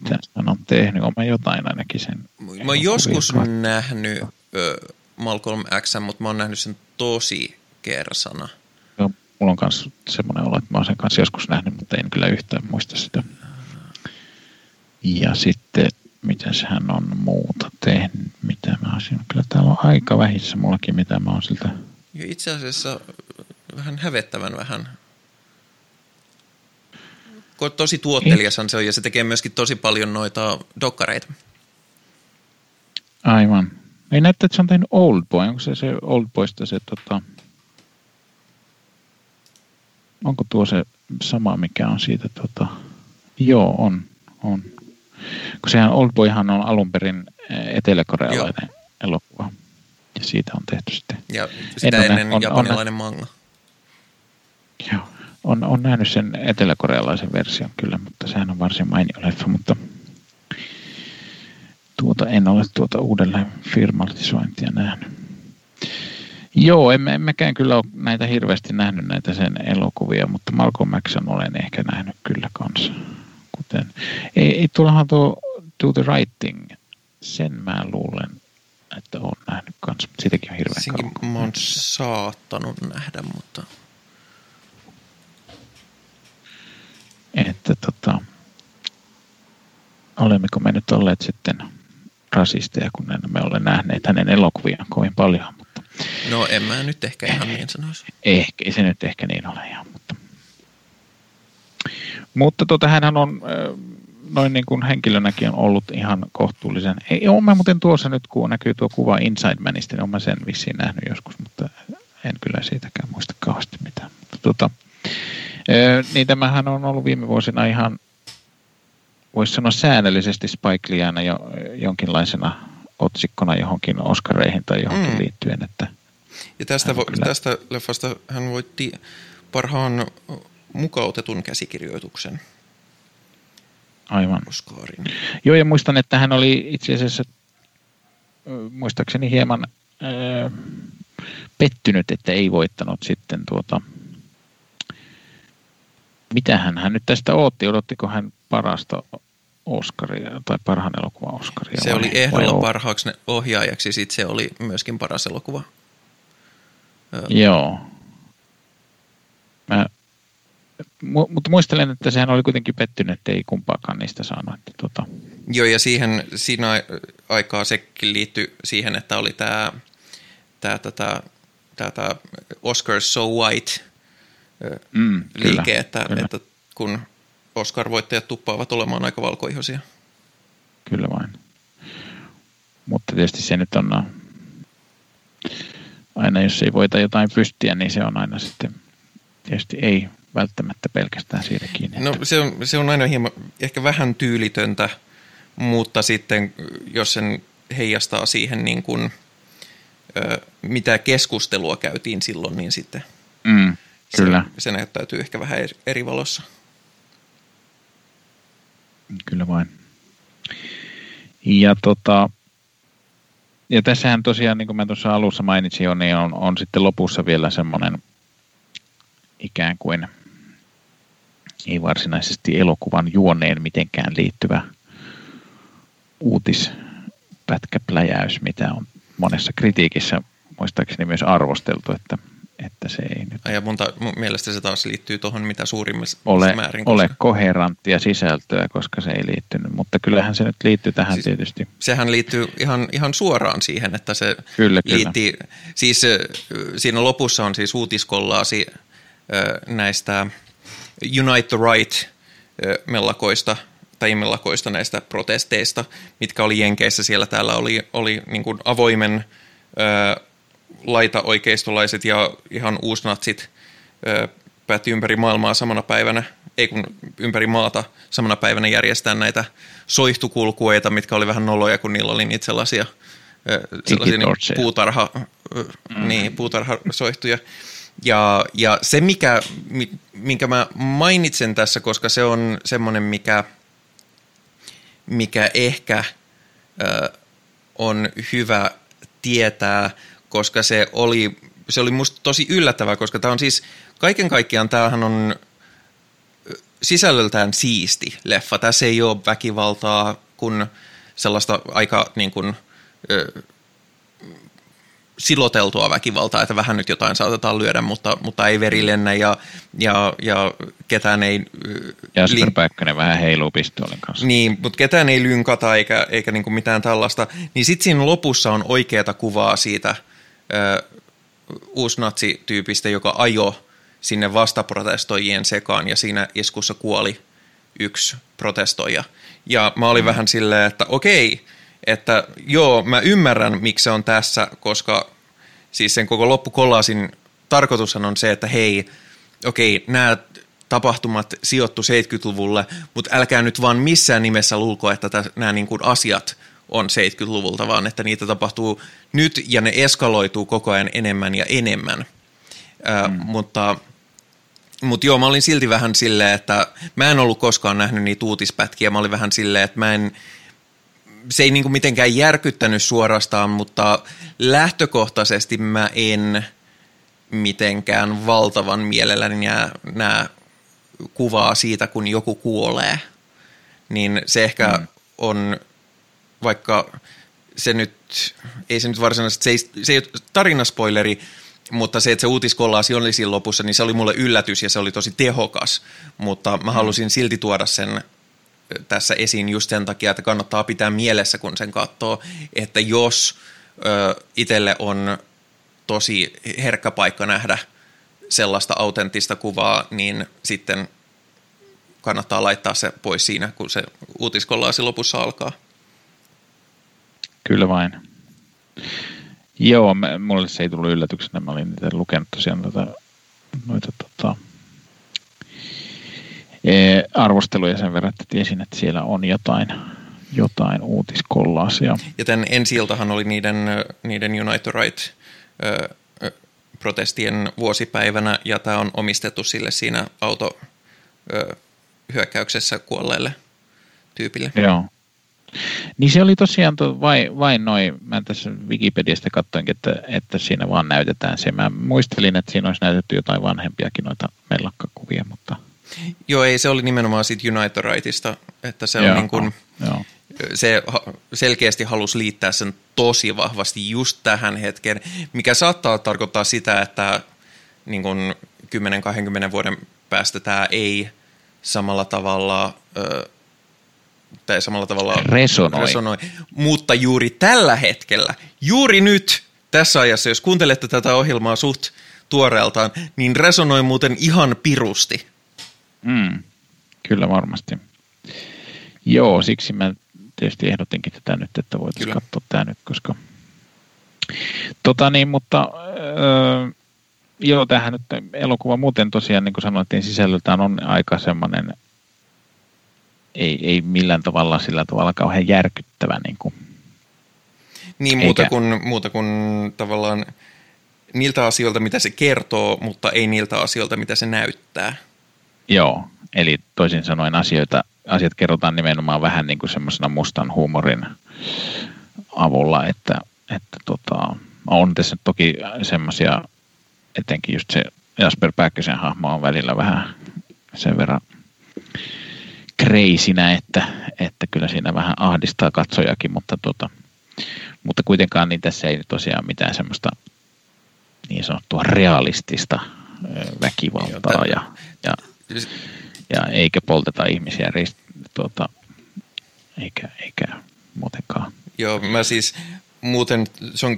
Mitä hän on tehnyt? Oon mä jotain ainakin sen. Mä oon joskus nähnyt Malcolm X, mutta mä oon nähnyt sen tosi kersana. Joo, mulla on kans semmonen olo, että mä oon sen kanssa joskus nähnyt, mutta en kyllä yhtään muista sitä. Ja sitten, miten hän on muuta tehnyt, mitä mä olisin. Kyllä täällä on aika vähissä mullakin, mitä mä oon siltä. Ja itse asiassa vähän hävettävän vähän. Tosi tuottelijasan se on, ja se tekee myöskin tosi paljon noita dokkareita. Aivan. Ei näyttää, että se on tehnyt Oldboy. Onko se Oldboysta se onko tuo se sama, mikä on siitä Joo, on. Kun sehän Oldboyhan on alunperin eteläkorealainen elokuva. Ja siitä on tehty sitten. Ja sitä ennen japanilainen manga. Joo. On nähnyt sen eteläkorealaisen version kyllä, mutta sehän on varsin mainio leffa, mutta en ole uudelleen firmatisointia nähnyt. Joo, en mäkään kyllä ole näitä hirveästi nähnyt näitä sen elokuvia, mutta Malcolm X:n olen ehkä nähnyt kyllä kanssa. Kuten, ei tullahan tuo Do the Right Thing, sen mä luulen, että oon nähnyt kanssa, mutta siitäkin on hirveän kauan. Senkin mä oon saattanut nähdä, mutta... Että olemmeko me nyt olleet sitten rasisteja, kun en me ole nähneet hänen elokuviaan kovin paljon, mutta... No en mä nyt ehkä ihan niin sanoisi. Ei se nyt ehkä niin ole ihan, mutta... Mutta hänhän on noin niin kuin henkilönäkin on ollut ihan kohtuullisen. Ei ole mä muuten tuossa nyt, kun näkyy tuo kuva Inside Manista, niin olen mä sen vissiin nähnyt joskus, mutta en kyllä siitäkään muista kauheasti mitään. Mutta niin tämähän on ollut viime vuosina ihan, voisi sanoa säännöllisesti Spike Leeänä jo jonkinlaisena otsikkona johonkin Oscareihin tai johonkin liittyen. Että ja tästä leffasta hän voitti parhaan... mukautetun käsikirjoituksen. Aivan. Oscarin. Joo, ja muistan, että hän oli itse asiassa, muistaakseni hieman pettynyt, että ei voittanut sitten mitähän hän nyt tästä odotti? Odottiko hän parasta Oscaria tai parhaan elokuvan Oscaria? Se oli ehdolla parhaaksi ohjaajaksi, sitten se oli myöskin paras elokuva. Joo. Mutta muistelen, että sehän oli kuitenkin pettynyt, että ei kumpaakaan niistä saanut. Että Joo, ja siinä aikaa sekin liittyi siihen, että oli tämä Oscar So White liike, kyllä, että kun Oscar-voittajat tuppaavat olemaan aika valkoihoisia. Kyllä vain. Mutta tietysti se nyt on aina, jos ei voita jotain pystiä, niin se on aina sitten tietysti ei välttämättä pelkästään siitä kiinni. No se on aina hieman, ehkä vähän tyylitöntä, mutta sitten jos sen heijastaa siihen niin kuin, mitä keskustelua käytiin silloin, niin sitten kyllä. Se näyttäytyy ehkä vähän eri valossa. Kyllä vain. Ja tässähän tosiaan, niin kuin mä tuossa alussa mainitsin jo, niin on sitten lopussa vielä semmoinen ikään kuin ei varsinaisesti elokuvan juoneen mitenkään liittyvä uutispätkäpläjäys, mitä on monessa kritiikissä muistaakseni myös arvosteltu, että se ei nyt... Ja mun mielestä se taas liittyy tuohon mitä suurimmassa määrin. Ole koheranttia sisältöä, koska se ei liittynyt, mutta kyllähän se nyt liittyy tähän siis, tietysti. Sehän liittyy ihan suoraan siihen, että se liittyy... Siis siinä lopussa on siis uutiskollaasi näistä Unite the Right-mellakoista, tai mellakoista näistä protesteista, mitkä oli Jenkeissä. Siellä täällä oli niin kuin avoimen... laitaoikeistolaiset ja ihan uusnatsit päätti ympäri maailmaa samana päivänä, ei kun ympäri maata samana päivänä järjestää näitä soihtukulkueita, mitkä oli vähän noloja, kun niillä oli niitä sellaisia niin puutarhasoihtuja. Ja se, minkä mä mainitsen tässä, koska se on semmoinen, mikä ehkä on hyvä tietää, koska se oli musta tosi yllättävää, koska tämä on siis, kaiken kaikkiaan tämähän on sisällöltään siisti leffa. Tässä ei ole väkivaltaa, kun sellaista aika niin kuin, siloteltua väkivaltaa, että vähän nyt jotain saatetaan lyödä, mutta ei verilennä ja ketään ei... Jasper Pääkkönen vähän heiluu pistoolin kanssa. Niin, mutta ketään ei lynkata eikä niin kuin mitään tällaista. Niin sitten siinä lopussa on oikeata kuvaa siitä... uusnatsityypistä, joka ajoi sinne vastaprotestoijien sekaan ja siinä iskussa kuoli yksi protestoija. Ja mä olin vähän silleen, että okei, että joo, mä ymmärrän, miksi se on tässä, koska siis sen koko loppukolaasin tarkoitushan on se, että hei, okei, nämä tapahtumat sijoittu 70-luvulle, mutta älkää nyt vaan missään nimessä luulko, että nämä niin kuin asiat on 70-luvulta, vaan että niitä tapahtuu nyt ja ne eskaloituu koko ajan enemmän ja enemmän. Mutta joo, mä olin silti vähän silleen, että mä en ollut koskaan nähnyt niitä uutispätkiä. Mä olin vähän silleen, että se ei niinku mitenkään järkyttänyt suorastaan, mutta lähtökohtaisesti mä en mitenkään valtavan mielelläni nää kuvaa siitä, kun joku kuolee. Niin se ehkä on... Vaikka se nyt varsinaisesti, se ei ole tarinaspoileri, mutta se, että se uutiskollaasi oli siinä lopussa, niin se oli mulle yllätys ja se oli tosi tehokas. Mutta mä halusin silti tuoda sen tässä esiin just sen takia, että kannattaa pitää mielessä, kun sen katsoo, että jos itselle on tosi herkkä paikka nähdä sellaista autenttista kuvaa, niin sitten kannattaa laittaa se pois siinä, kun se uutiskollaasi lopussa alkaa. Kyllä vain. Joo, mulle se ei tullut yllätyksenä. Mä olin niitä lukenut tosiaan noita arvosteluja sen verran, että tiesin, että siellä on jotain uutiskollaasia. Ja tämän ensi-iltahan oli niiden Unite Right-protestien vuosipäivänä, ja tämä on omistettu sille siinä autohyökkäyksessä kuolleelle tyypille. Joo. Niin se oli tosiaan vain noin, mä tässä Wikipediasta katsoinkin, että siinä vaan näytetään se. Mä muistelin, että siinä olisi näytetty jotain vanhempiakin noita mellakkakuvia, mutta... Joo, ei, se oli nimenomaan siitä United Rightista, että se, on niin kuin, se selkeästi halusi liittää sen tosi vahvasti just tähän hetkeen, mikä saattaa tarkoittaa sitä, että niin kuin 10-20 vuoden päästä tämä ei samalla tavalla... tai samalla tavalla resonoi. Mutta juuri tällä hetkellä, juuri nyt, tässä ajassa, jos kuuntelette tätä ohjelmaa suht tuoreeltaan, niin resonoi muuten ihan pirusti. Kyllä varmasti. Joo, siksi mä tietysti ehdotinkin tätä nyt, että voitaisiin katsoa tämä nyt, koska... Joo, tämähän nyt elokuva muuten tosiaan, niin kuin sanoin, sisällöltään on aika semmoinen, ei millään tavalla sillä tavalla kauhean järkyttävä. Niin, kuin. Niin muuta kuin tavallaan niiltä asioilta, mitä se kertoo, mutta ei niiltä asioilta, mitä se näyttää. Joo, eli toisin sanoen asiat kerrotaan nimenomaan vähän niin kuin semmoisena mustan huumorin avulla, että on tässä toki semmoisia, etenkin just se Jasper Pääkkösen hahmo on välillä vähän sen verran kreisinä, että kyllä siinä vähän ahdistaa katsojakin, mutta kuitenkaan niin tässä ei tosiaan mitään semmoista niin sanottua realistista väkivaltaa ja eikä polteta ihmisiä eikä muutenkaan. Joo, mä siis... Muuten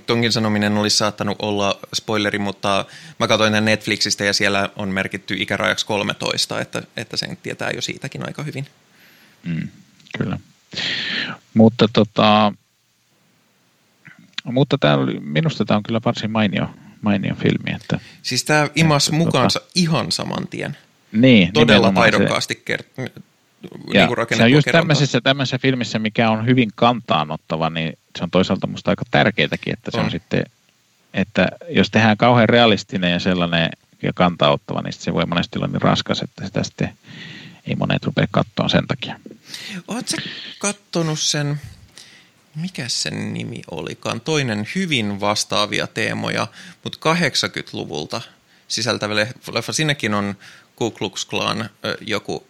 tonkin sanominen olisi saattanut olla spoileri, mutta mä katsoin tämän Netflixistä ja siellä on merkitty ikärajaksi 13, että sen tietää jo siitäkin aika hyvin. Mm, kyllä. Mutta minusta tämä on kyllä varsin mainio filmi. Että, siis tämä imasi mukaansa ihan saman tien. Niin, todella taidokkaasti se on just tämmöisessä filmissä, mikä on hyvin kantaanottava, niin se on toisaalta musta aika tärkeätäkin, että se on sitten, että jos tehdään kauhean realistinen ja sellainen ja kantaa ottava, niin se voi monesti olla niin raskas, että sitä sitten ei monet rupea katsoa sen takia. Oletko sä katsonut sen, mikä sen nimi olikaan, toinen hyvin vastaavia teemoja, mutta 80-luvulta sisältävä leffa, sinnekin on Ku Klux Klan joku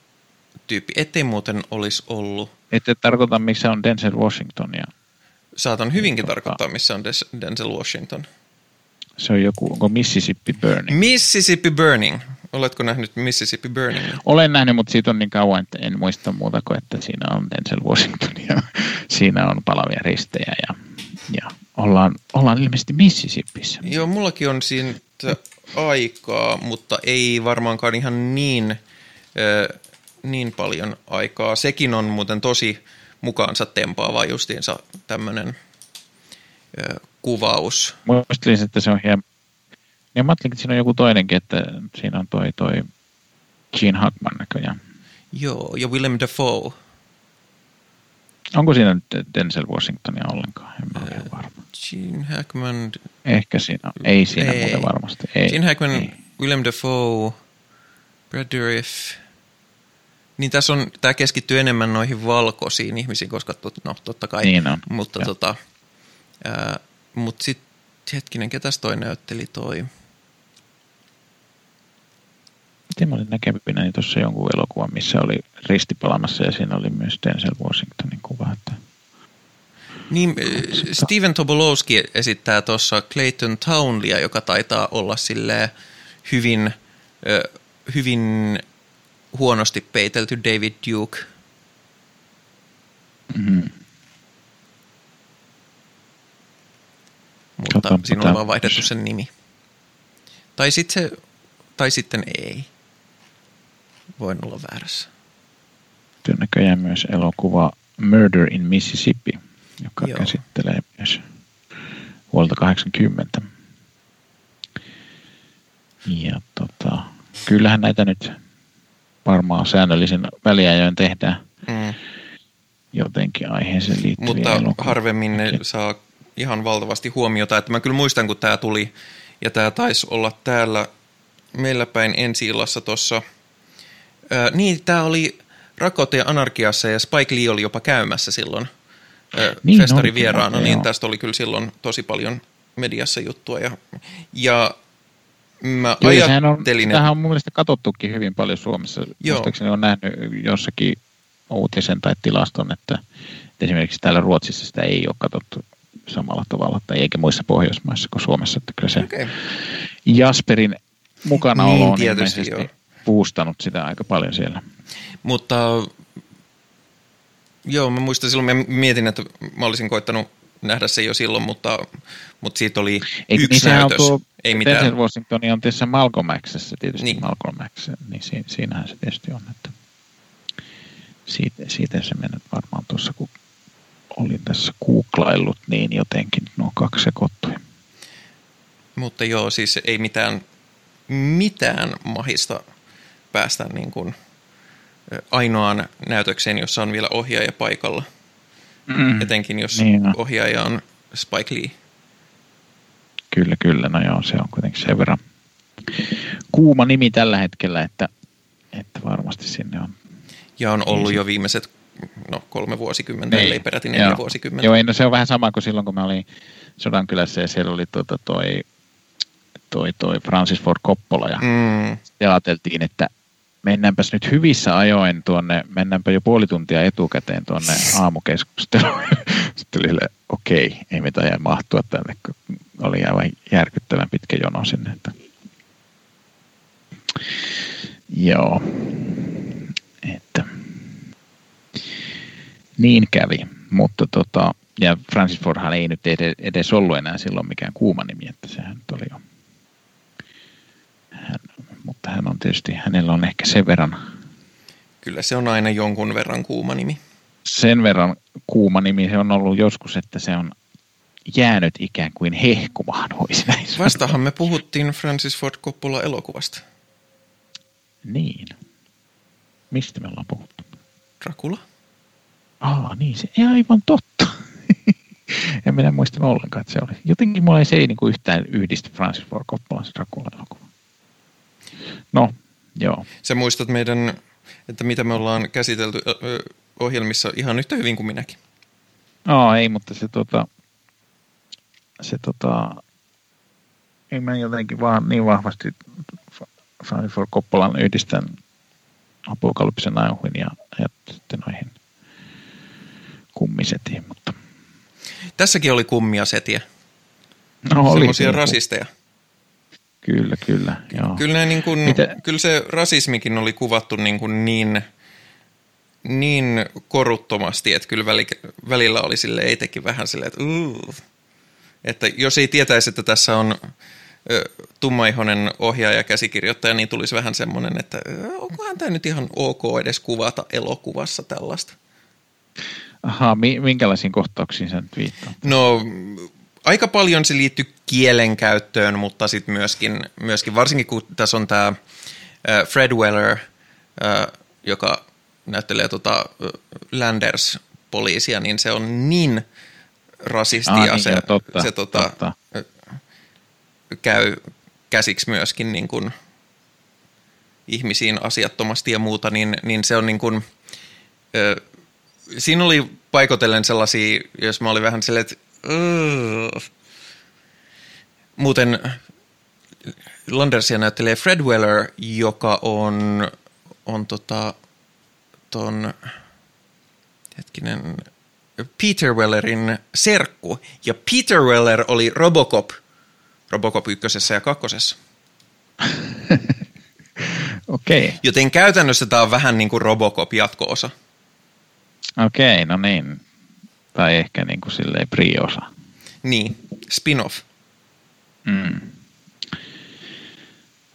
tyyppi, ettei muuten olisi ollut. Ette tarkoita, missä on Denzel Washington ja... Saatan hyvinkin tarkoittaa, missä on Denzel Washington. Se on joku, onko Mississippi Burning? Mississippi Burning. Oletko nähnyt Mississippi Burning? Olen nähnyt, mutta siitä on niin kauan, että en muista muuta kuin, että siinä on Denzel Washington ja siinä on palavia ristejä ja ollaan ilmeisesti Mississippissä. Joo, mullakin on siitä aikaa, mutta ei varmaankaan ihan niin paljon aikaa. Sekin on muuten tosi... mukaansa tempaava justiinsa tämmöinen kuvaus. Muistelin, että se on hieman... Ja mä ajattelin, että siinä on joku toinenkin, että siinä on toi Gene Hackman näköjään. Joo, ja William Dafoe. Onko siinä nyt Denzel Washingtonia ollenkaan? En mä ole varma. Gene Hackman... Ehkä siinä on. Ei siinä muuten varmasti. Ei. Gene Hackman, ei. William Dafoe, Brad Dourif... Niin tässä on, tämä keskittyy enemmän noihin valkoisiin ihmisiin, koska totta kai, niin on, mutta jo. Mut sitten hetkinen, ketäs toi näytteli toi? Miten mä olin näkevinäni tuossa jonkun elokuvan, missä oli risti palamassa ja siinä oli myös Denzel Washingtonin kuva. Että... Niin, Steven Tobolowski esittää tuossa Clayton Townleya, joka taitaa olla silleen hyvin huonosti peitelty David Duke. Mm-hmm. Mutta sinulla on vaan vaihdettu sen nimi. Tai sitten ei. Voin olla väärässä. Tuo näköjään myös elokuva Murder in Mississippi, joka käsittelee myös vuodelta 80. Ja kyllähän näitä nyt... varmaan säännöllisen väliajoin tehdään jotenkin aiheeseen liittyviä. Mutta harvemmin ne saa ihan valtavasti huomiota. Että mä kyllä muistan, kun tämä tuli, ja tämä taisi olla täällä meillä päin ensi-illassa tuossa. Tämä oli Rakkautta ja anarkiassa, ja Spike Lee oli jopa käymässä silloin festarivieraana, niin tästä oli kyllä silloin tosi paljon mediassa juttua. Ja mä ajattelin, tämähän on mun mielestä katsottukin hyvin paljon Suomessa. Muistaakseni on nähnyt jossakin uutisen tai tilaston, että esimerkiksi täällä Ruotsissa sitä ei ole katsottu samalla tavalla, tai eikä muissa Pohjoismaissa kuin Suomessa. Että kyllä se Jasperin mukanaolo on ilmeisesti puustanut sitä aika paljon siellä. Mutta joo, mä muistan silloin, mä mietin, että mä olisin koittanut nähdä se jo silloin, mutta siitä oli yksi näytös. Ei mitään. Denzel Washingtoni on tietysti Malcolm X:ssä tietysti. Niin. Malcolm X, niin siinähän se tietysti on. Että siitä se menet varmaan tuossa, kun olin tässä googlaillut, niin jotenkin nuo kaksi sekoittui. Mutta joo, siis ei mitään mahista päästä niin kuin ainoaan näytökseen, jossa on vielä ohjaaja paikalla. Mm-mm. Etenkin jos ohjaaja on Spike Lee. Kyllä, no joo, se on kuitenkin sen verran kuuma nimi tällä hetkellä, että varmasti sinne on. Ja on ollut jo viimeiset 3 vuosikymmentä, ei peräti 4 vuosikymmentä. Joo, no se on vähän sama kuin silloin, kun mä olin Sodankylässä ja siellä oli toi Francis Ford Coppola ja ajateltiin, että mennäänpäs nyt hyvissä ajoin mennäänpä jo puoli tuntia etukäteen tuonne aamukeskusteluun. Sitten oli silleen, okei, ei me taida mahtua tänne, kun oli aivan järkyttävän pitkä jono sinne. Että. Joo. Että. Niin kävi, mutta ja Francis Fordhan ei nyt edes ollut enää silloin mikään kuuma nimi, että sehän nyt oli jo. Mutta hän on tietysti, hänellä on ehkä sen verran. Kyllä se on aina jonkun verran kuuma nimi. Sen verran kuuma nimi se on ollut joskus, että se on jäänyt ikään kuin hehkumaan. Vastahan me puhuttiin Francis Ford Coppola elokuvasta. Niin. Mistä me ollaan puhuttu? Dracula. Niin se ei aivan totta. En minä muista ollenkaan, että se oli. Jotenkin mulla ei se niinku yhtään yhdistä Francis Ford Coppolan Dracula-elokuvaa. No, joo. Sä muistat meidän, että mitä me ollaan käsitelty ohjelmissa ihan yhtä hyvin kuin minäkin. Ei, mutta se ei mä jotenkin vaan niin vahvasti Francis Ford Coppolan yhdistän Apokalypsen nauhin ja sitten noihin kummisetiin, mutta. Tässäkin oli kummia setiä. Oli. Semmoisia rasisteja. Kyllä, joo. Kyllä, niin kuin, kyllä se rasismikin oli kuvattu niin koruttomasti, että kyllä välillä oli silleen, itsekin vähän silleen, että jos ei tietäisi, että tässä on tummaihoinen ohjaaja ja käsikirjoittaja, niin tulisi vähän semmoinen, että onkohan tämä nyt ihan ok edes kuvata elokuvassa tällaista. Minkälaisiin kohtauksiin sä nyt viittaat? No, aika paljon se liittyy kielenkäyttöön, mutta sitten myöskin, varsinkin kun tässä on tämä Fred Weller, joka näyttelee Landers-poliisia, niin se on niin rasistia, se käy käsiksi myöskin niin kun ihmisiin asiattomasti ja muuta, niin se on niin kun, siinä oli paikotellen sellaisia, jos mä olin vähän silleen, että muuten Landersia näyttelee Fred Weller, joka on Peter Wellerin serkku. Ja Peter Weller oli Robocop 1. ja 2. Okei. Okay. Joten käytännössä tämä on vähän niin kuin Robocop jatko-osa. Okei, no niin. Tai ehkä niin kuin silleen pre-osa. Niin, spin-off.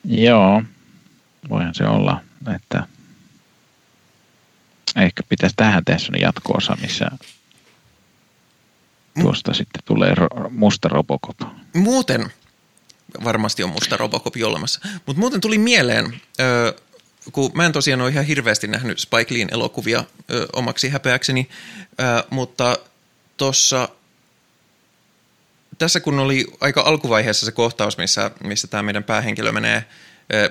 Joo, voihan se olla, että ehkä pitäisi tähän tehdä sellainen jatko-osa, missä tuosta sitten tulee musta Robocop. Muuten, varmasti on musta Robocop olemassa, mutta muuten tuli mieleen, kun mä en tosiaan ole ihan hirveästi nähnyt Spike Leen elokuvia omaksi häpeäkseni, mutta tässä kun oli aika alkuvaiheessa se kohtaus, missä tämä meidän päähenkilö menee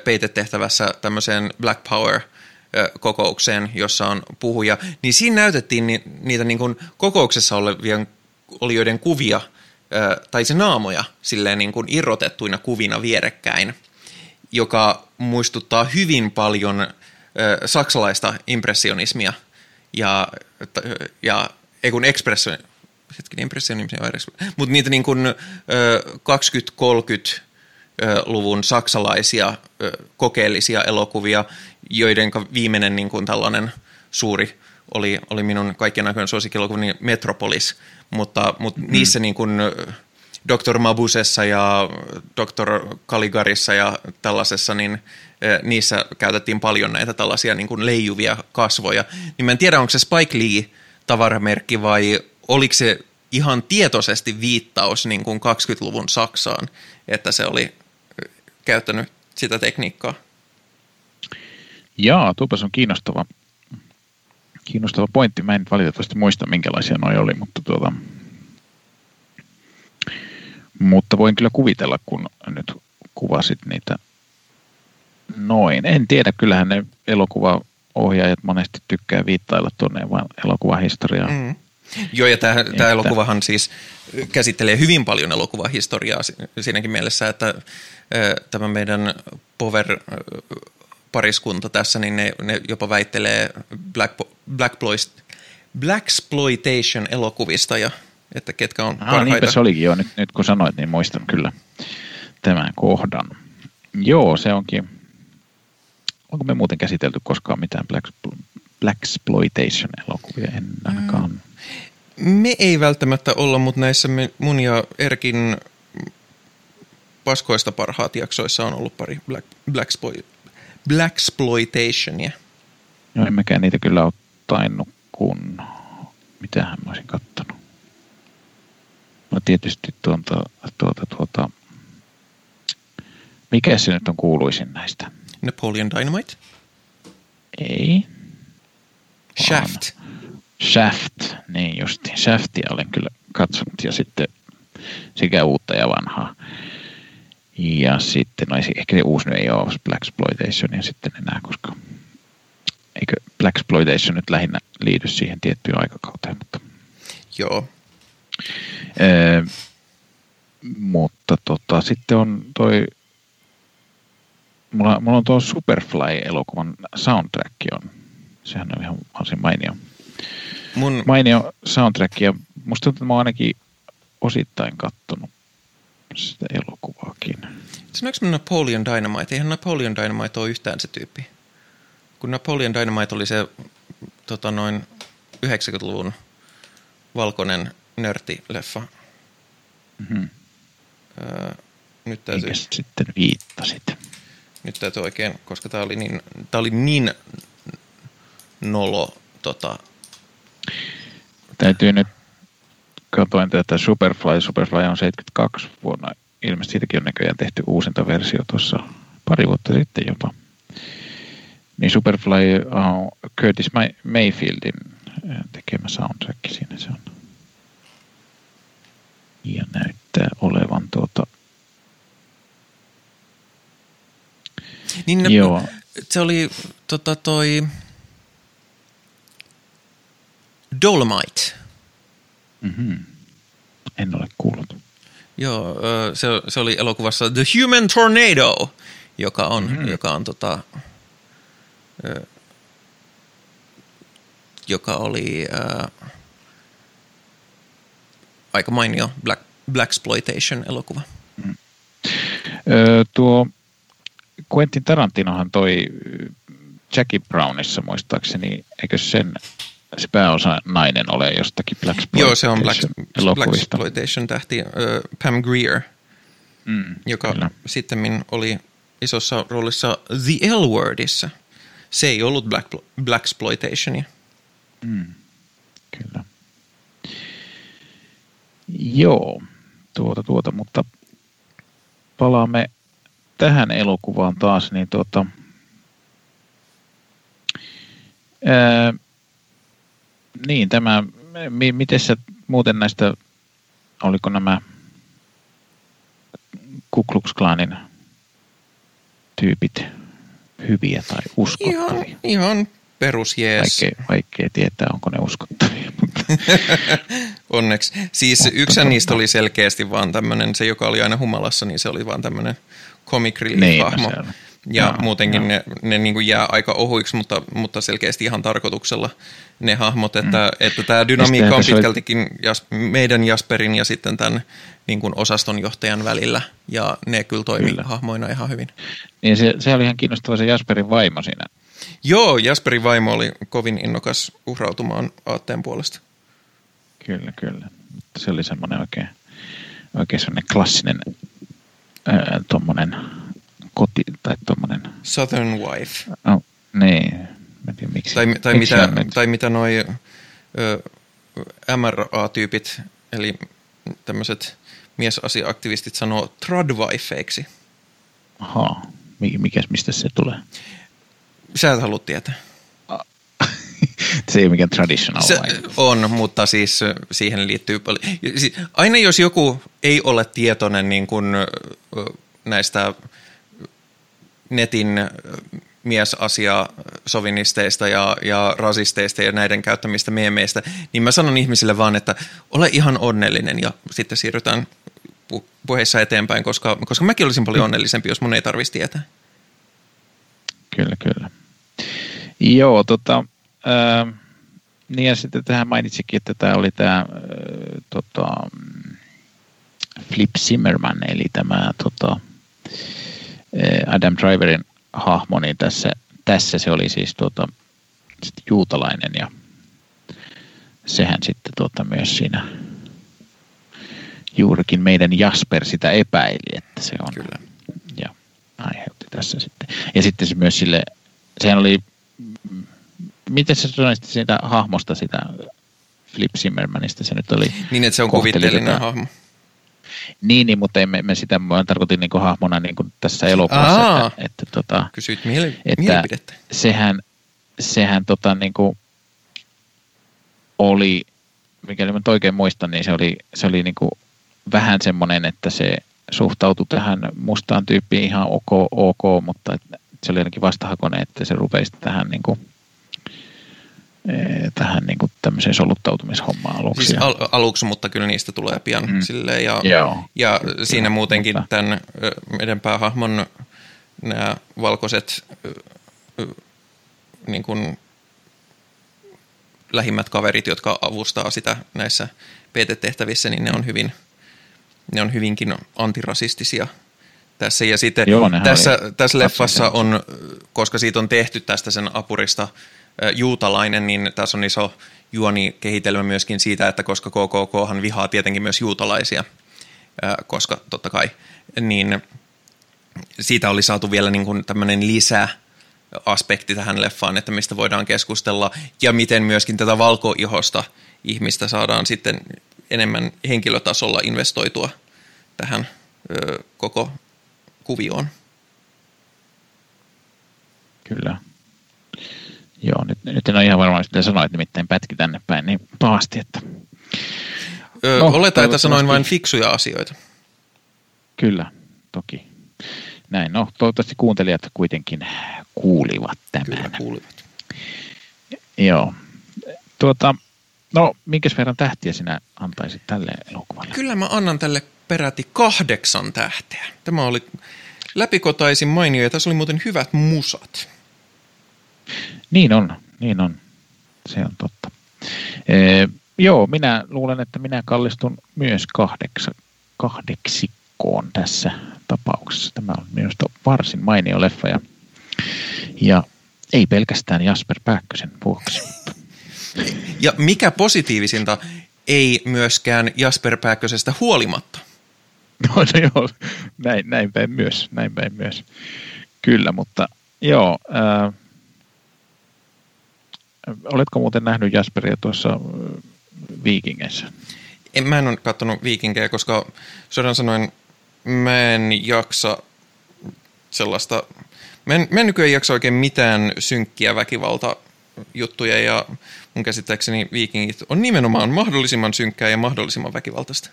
peitetehtävässä tämmöiseen Black Power-kokoukseen, jossa on puhuja, niin siinä näytettiin niitä niin kuin kokouksessa olevien olijoiden kuvia tai se naamoja silleen niin kuin irrotettuina kuvina vierekkäin, joka muistuttaa hyvin paljon saksalaista impressionismia ja ei kun impressionismia, mutta niitä niin kuin 20-30-luvun saksalaisia kokeellisia elokuvia, joiden viimeinen niin kuin tällainen suuri oli minun kaikkien aikojen suosikkielokuvani Metropolis, mutta niissä niin kuin Dr. Mabusessa ja Dr. Caligarissa ja tällaisessa, niin niissä käytettiin paljon näitä tällaisia niin kuin leijuvia kasvoja. Niin mä en tiedä, onko se Spike Lee-tavaramerkki vai oliko se ihan tietoisesti viittaus niin kuin 20-luvun Saksaan, että se oli käyttänyt sitä tekniikkaa? Jaa, tuopas on kiinnostava pointti. Mä en valitettavasti muista, minkälaisia noi oli, mutta voin kyllä kuvitella, kun nyt kuvasit niitä noin. En tiedä, kyllähän ne elokuvaohjaajat monesti tykkää viittailla tuonne vaan elokuvahistoriaan. Mm. Joo, ja tämä elokuvahan siis käsittelee hyvin paljon elokuvahistoriaa siinäkin mielessä, että tämä meidän Power-pariskunta tässä, niin ne jopa väittelee Blaxploitation-elokuvista ja että ketkä on parhaita. Niinpä se olikin jo, nyt kun sanoit, niin muistan kyllä tämän kohdan. Joo, se onkin. Onko me muuten käsitelty koskaan mitään Blaxploitation-elokuvia ennenkaan? Me ei välttämättä olla, mutta näissä mun ja Erkin paskoista parhaat jaksoissa on ollut pari Blaxploitationia. No en mäkään niitä kyllä ole tainnut, kun mitähän mä olisin kattanut. No tietysti mikä se nyt on kuuluisin näistä? Napoleon Dynamite? Ei. Shaft. Shaft, niin justi. Shaftia olen kyllä katsonut ja sitten sekä uutta ja vanhaa. Ja sitten, ehkä se uusi nyt ei ole Blaxploitationia sitten enää, koska eikö Blaxploitation nyt lähinnä liity siihen tiettyyn aikakauteen, mutta joo. Mutta sitten on toi, mulla on tuo Superfly-elokuvan soundtrack on, sehän on ihan varsin mainio soundtrack, ja musta tuntuu, että mä oon ainakin osittain kattonut sitä elokuvaakin. Sanoinko mä Napoleon Dynamite? Eihän Napoleon Dynamite ole yhtään se tyyppi. Kun Napoleon Dynamite oli se noin 90-luvun valkoinen nörtti-leffa. Mm-hmm. Nyt täytyy sitten viittasit. Nyt täytyy oikein, koska tää oli niin nolo Täytyy nyt katoin tätä Superfly. Superfly on 72 vuonna. Ilmeisesti siitäkin on näköjään tehty uusinta versio tuossa pari vuotta sitten jopa. Niin Superfly on Curtis Mayfieldin tekemä soundtrack siinä se on. Ja näyttää olevan Niin joo. Se oli Dolomite. Mm-hmm. En ole kuullut. Joo, se oli elokuvassa The Human Tornado, joka oli aika mainio Blaxploitation-elokuva. Mm. Tuo Quentin Tarantinohan toi Jackie Brownissa muistaakseni, eikö se pääosa nainen ole jostakin Blaxploitation-elokuvista? Blaxploitation-tähti Pam Grier, joka sittemmin oli isossa roolissa The L-Wordissa. Se ei ollut Blaxploitationia. Mm. Kyllä. Joo, mutta palaamme tähän elokuvaan taas, niin niin tämä, miten sä muuten näistä, oliko nämä Ku Klux Klanin tyypit hyviä tai uskottavia? Ihan perusjees. Vaikea tietää, onko ne uskottavia. Onneksi. Siis yksi niistä oli selkeästi vaan tämmöinen, se joka oli aina humalassa, niin se oli vaan tämmöinen comic relief-hahmo. Ja muutenkin ne niin kuin jää aika ohuiksi, mutta selkeästi ihan tarkoituksella ne hahmot, että tämä dynamiikka on pitkältikin meidän Jasperin ja sitten tämän niin kuin osastonjohtajan välillä, ja ne kyllä toimii hahmoina ihan hyvin. Niin se oli ihan kiinnostava se Jasperin vaimo siinä. Joo, Jasperin vaimo oli kovin innokas uhrautumaan aatteen puolesta. Kyllä. Mutta se oli semmoinen oikein semmoinen klassinen tommonen koti, tai tommonen Southern Wife. Niin, mä en tiedä miksi. Tai mitä noi MRA-tyypit, eli tämmöiset miesasiaaktivistit sanoo tradwifeiksi. Ahaa, mistä se tulee? Sä et halua tietää. Se ei ole mikään traditional. Se on, mutta siis siihen liittyy paljon. Aina jos joku ei ole tietoinen niin kuin näistä netin miesasiasovinisteista ja rasisteista ja näiden käyttämistä meemeistä, niin mä sanon ihmisille vaan, että ole ihan onnellinen ja sitten siirrytään puheissa eteenpäin, koska mäkin olisin paljon onnellisempi, jos mun ei tarvitsisi tietää. Kyllä, kyllä. Joo, niin ja sitten tähän mainitsikin, että tämä oli tämä Flip Zimmerman, eli tämä Adam Driverin hahmo, niin tässä se oli siis juutalainen ja sehän sitten myös siinä juurikin meidän Jasper sitä epäili, että se on. Kyllä. Ja aiheutti tässä sitten. Ja sitten se myös sille, sehän oli, miten sä sanoisit siitä hahmosta, sitä Flip Zimmermanista se nyt oli? Niin, että se on kuvitteellinen hahmo. Niin, mutta emme sitä, mä tarkoitin niin kuin hahmona niin kuin tässä elokuvassa. Kysyit mielipidettä. Sehän niin kuin oli, mikäli mä oikein muistan, niin se oli niin kuin vähän semmoinen, että se suhtautui tähän mustaan tyyppiin ihan ok, mutta se oli ainakin vastahakoinen, että se rupeisi tähän niin kuin tämmöiseen soluttautumishommaan aluksi. Siis aluksi, mutta kyllä niistä tulee pian silleen. Ja siinä muutenkin tämän meidän päähahmon nämä valkoiset niin kuin lähimmät kaverit, jotka avustaa sitä näissä PT-tehtävissä, niin ne on hyvinkin antirasistisia tässä. Ja sitten tässä leffassa on, koska siitä on tehty tästä sen apurista juutalainen, niin tässä on iso juonikehitelmä myöskin siitä, että koska KKKhan vihaa tietenkin myös juutalaisia, koska totta kai, niin siitä oli saatu vielä niin kuin tämmöinen lisäaspekti tähän leffaan, että mistä voidaan keskustella ja miten myöskin tätä valkoihosta ihmistä saadaan sitten enemmän henkilötasolla investoitua tähän koko kuvioon. Kyllä. Joo, nyt en ole ihan varmaan sitä sanoa, että nimittäin pätki tänne päin, niin pahasti, että... Oletan, että sanoin vain fiksuja asioita. Kyllä, toki. Näin, no toivottavasti kuuntelijat kuitenkin kuulivat tämän. Kyllä, kuulivat. Joo. No, minkä verran tähtiä sinä antaisit tälle elokuvalle? Kyllä mä annan tälle peräti 8 tähteä. Tämä oli läpikotaisin mainio ja tässä oli muuten hyvät musat. Niin on. Se on totta. Joo, minä luulen, että minä kallistun myös kahdeksikkoon tässä tapauksessa. Tämä on minusta varsin mainio leffa ja ei pelkästään Jasper Pääkkösen vuoksi. Ja mikä positiivisinta, ei myöskään Jasper Pääkkösestä huolimatta. No joo, näin päin myös. Kyllä, mutta joo... Oletko muuten nähnyt Jasperia tuossa Viikingeissä? Mä en ole katsonut Viikingejä, koska sodan sanoen mä en jaksa sellaista... Mä en nykyään jaksa oikein mitään synkkiä väkivaltajuttuja ja mun käsittääkseni Viikingit on nimenomaan mahdollisimman synkkää ja mahdollisimman väkivaltaista.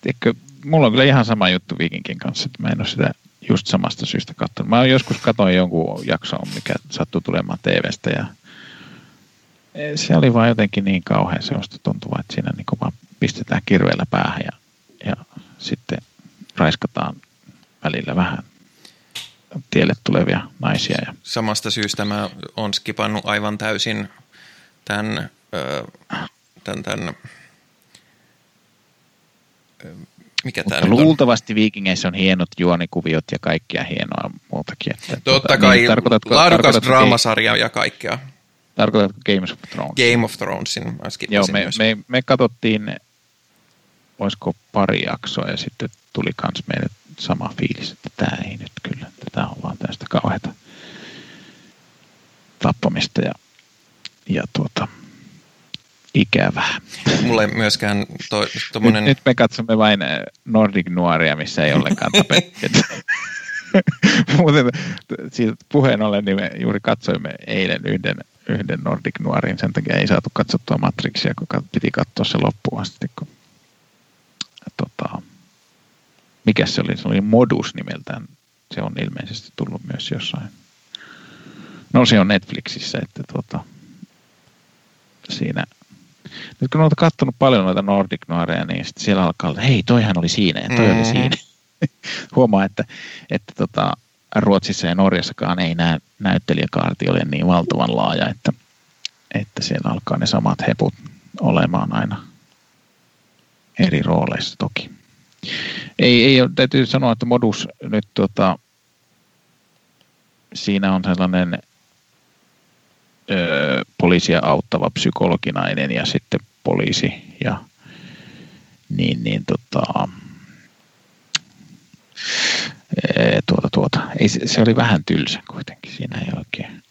Tiedätkö, mulla on kyllä ihan sama juttu Viikingin kanssa, että mä en ole sitä... Just samasta syystä katsonut. Mä joskus katsoin jonkun jakson, mikä sattui tulemaan TV:stä ja se oli vaan jotenkin niin kauhean sellaista tuntuvaa, että siinä niin vaan pistetään kirveellä päähän ja sitten raiskataan välillä vähän tielle tulevia naisia. Ja... Samasta syystä mä oon skipannut aivan täysin tämän mikä luultavasti Viikingeissä on hienot juonikuviot ja kaikkea hienoa muutakin. Että totta kai, niin, laadukas draamasarja ja kaikkea. Tarkoitatko Game of Thrones? Game of Thronesin. Joo, me katsottiin, olisiko pari jaksoa ja sitten tuli kans meille sama fiilis, että tämä ei nyt kyllä, tämä on vaan tästä kauheata tappamista ja ikävää. Mulla ei myöskään tommonen... Nyt me katsomme vain Nordic Noiria, missä ei ollenkaan tapettiä. Muuten siitä puheen ollen, niin me juuri katsoimme eilen yhden Nordic Noirin. Sen takia ei saatu katsottua Matrixia, kun piti katsoa se loppuun asti. Kun... Mikäs se oli? Se oli Modus nimeltään. Se on ilmeisesti tullut myös jossain. No se on Netflixissä, että siinä. Nyt kun olet katsonut paljon noita Nordic Noireja, niin sitten siellä alkaa olla, hei toihan oli siinä ja toi oli siinä. Huomaa, että Ruotsissa ja Norjassakaan ei nämä näyttelijäkaarti ole niin valtavan laaja, että siellä alkaa ne samat heput olemaan aina eri rooleissa toki. Ei, täytyy sanoa, että Modus nyt siinä on sellainen poliisia auttava psykologinainen ja sitten poliisi ja Ei, se oli vähän tylsä kuitenkin, siinä ei oikein.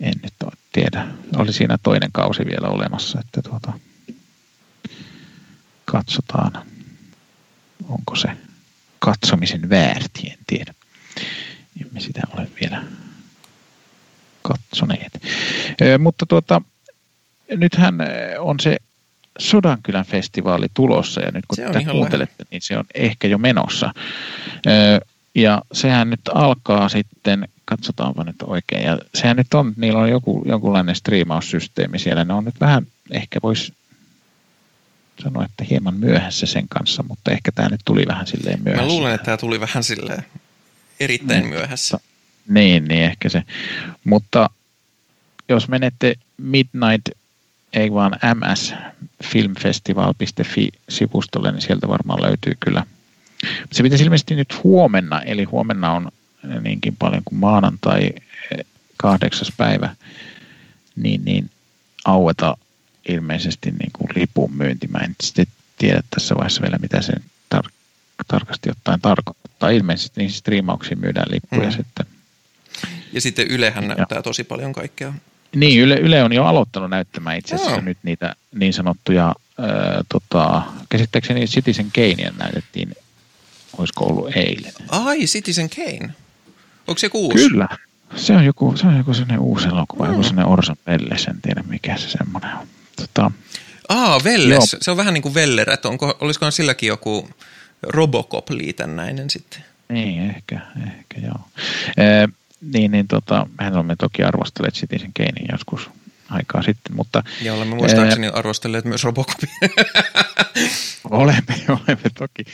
En nyt tiedä. Oli siinä toinen kausi vielä olemassa, että katsotaan, onko se katsomisen väärti, en tiedä. Emme sitä ole vielä katsoneet. Mutta nythän on se Sodankylän festivaali tulossa, ja nyt kun tätä kuuntelette, niin se on ehkä jo menossa. Ja sehän nyt alkaa sitten, katsotaanpa nyt oikein, ja sehän nyt on, niillä on jonkunlainen striimaussysteemi siellä, ne on nyt vähän, ehkä voisi sanoa, että hieman myöhässä sen kanssa, mutta ehkä tämä nyt tuli vähän silleen myöhässä. Mä luulen, että tämä tuli vähän silleen erittäin myöhässä. Niin, ehkä se. Mutta jos menette msfilmfestival.fi-sivustolle, niin sieltä varmaan löytyy kyllä. Se pitäisi ilmeisesti nyt huomenna, eli huomenna on niinkin paljon kuin maanantai 8. päivä, niin aueta ilmeisesti niin kuin lipun myynti. Mä en sitten tiedä tässä vaiheessa vielä, mitä se tarkasti ottaen tarkoittaa. Ilmeisesti niihin striimauksiin myydään lippuja sitten. Ja sitten Ylehän näyttää tosi paljon kaikkea. Niin, Yle on jo aloittanut näyttämään itse asiassa nyt niitä niin sanottuja, käsittääkseni Citizen Kanea näytettiin, olisiko ollut eilen. Ai, Citizen Kane? Onko se uusi? Kyllä, se on joku sellainen uusi elokuva, joku sellainen Orson Welles, en tiedä mikä se semmoinen on. Welles, joo. Se on vähän niin kuin Weller, että olisikohan silläkin joku Robocop-liitännäinen sitten? Niin, ehkä joo. Mehän olemme toki arvostelleet Citizen Kanen joskus aikaa sitten, mutta... Ja olemme muistaakseni arvostelleet myös Robocopia. olemme toki.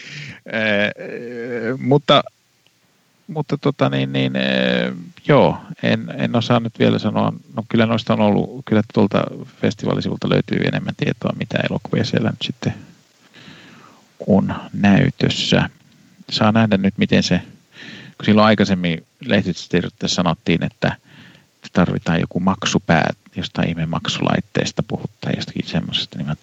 En osaa nyt vielä sanoa, no kyllä noista on ollut, kyllä tuolta festivaalisivulta löytyy enemmän tietoa, mitä elokuvia siellä nyt sitten on näytössä. Saa nähdä nyt, miten se... Kun silloin aikaisemmin lehtitiedotuksessa sanottiin, että tarvitaan joku maksupää, jostain ihme maksulaitteesta puhutaan, jostakin semmoisesta, niin mä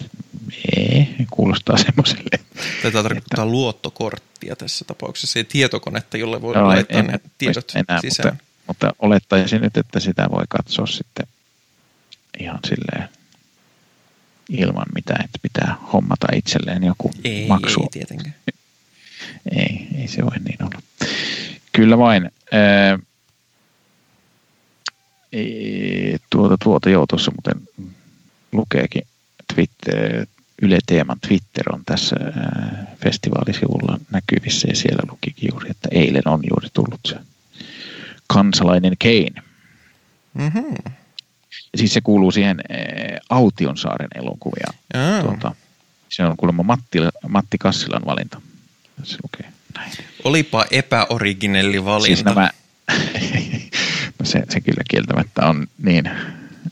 kuulostaa semmoiselle. Tätä tarkoittaa luottokorttia tässä tapauksessa, ei tietokonetta, jolle voi laittaa ne tiedot enää, sisään. Mutta olettaisin nyt, että sitä voi katsoa sitten ihan silleen ilman mitään, että pitää hommata itselleen joku maksu. Ei tietenkään. Ei se voi niin olla. Kyllä vain. Tuossa muuten lukeekin Yle Teeman Twitter on tässä festivaalisivulla näkyvissä, ja siellä lukikin juuri, että eilen on juuri tullut se kansalainen Kane. Mm-hmm. Siis se kuuluu siihen Autionsaaren elokuvia. Se on kuulemma Matti Kassilan valinta. Se lukee näin. Olipa epäoriginelli valinta. Siis se kyllä kieltämättä on niin.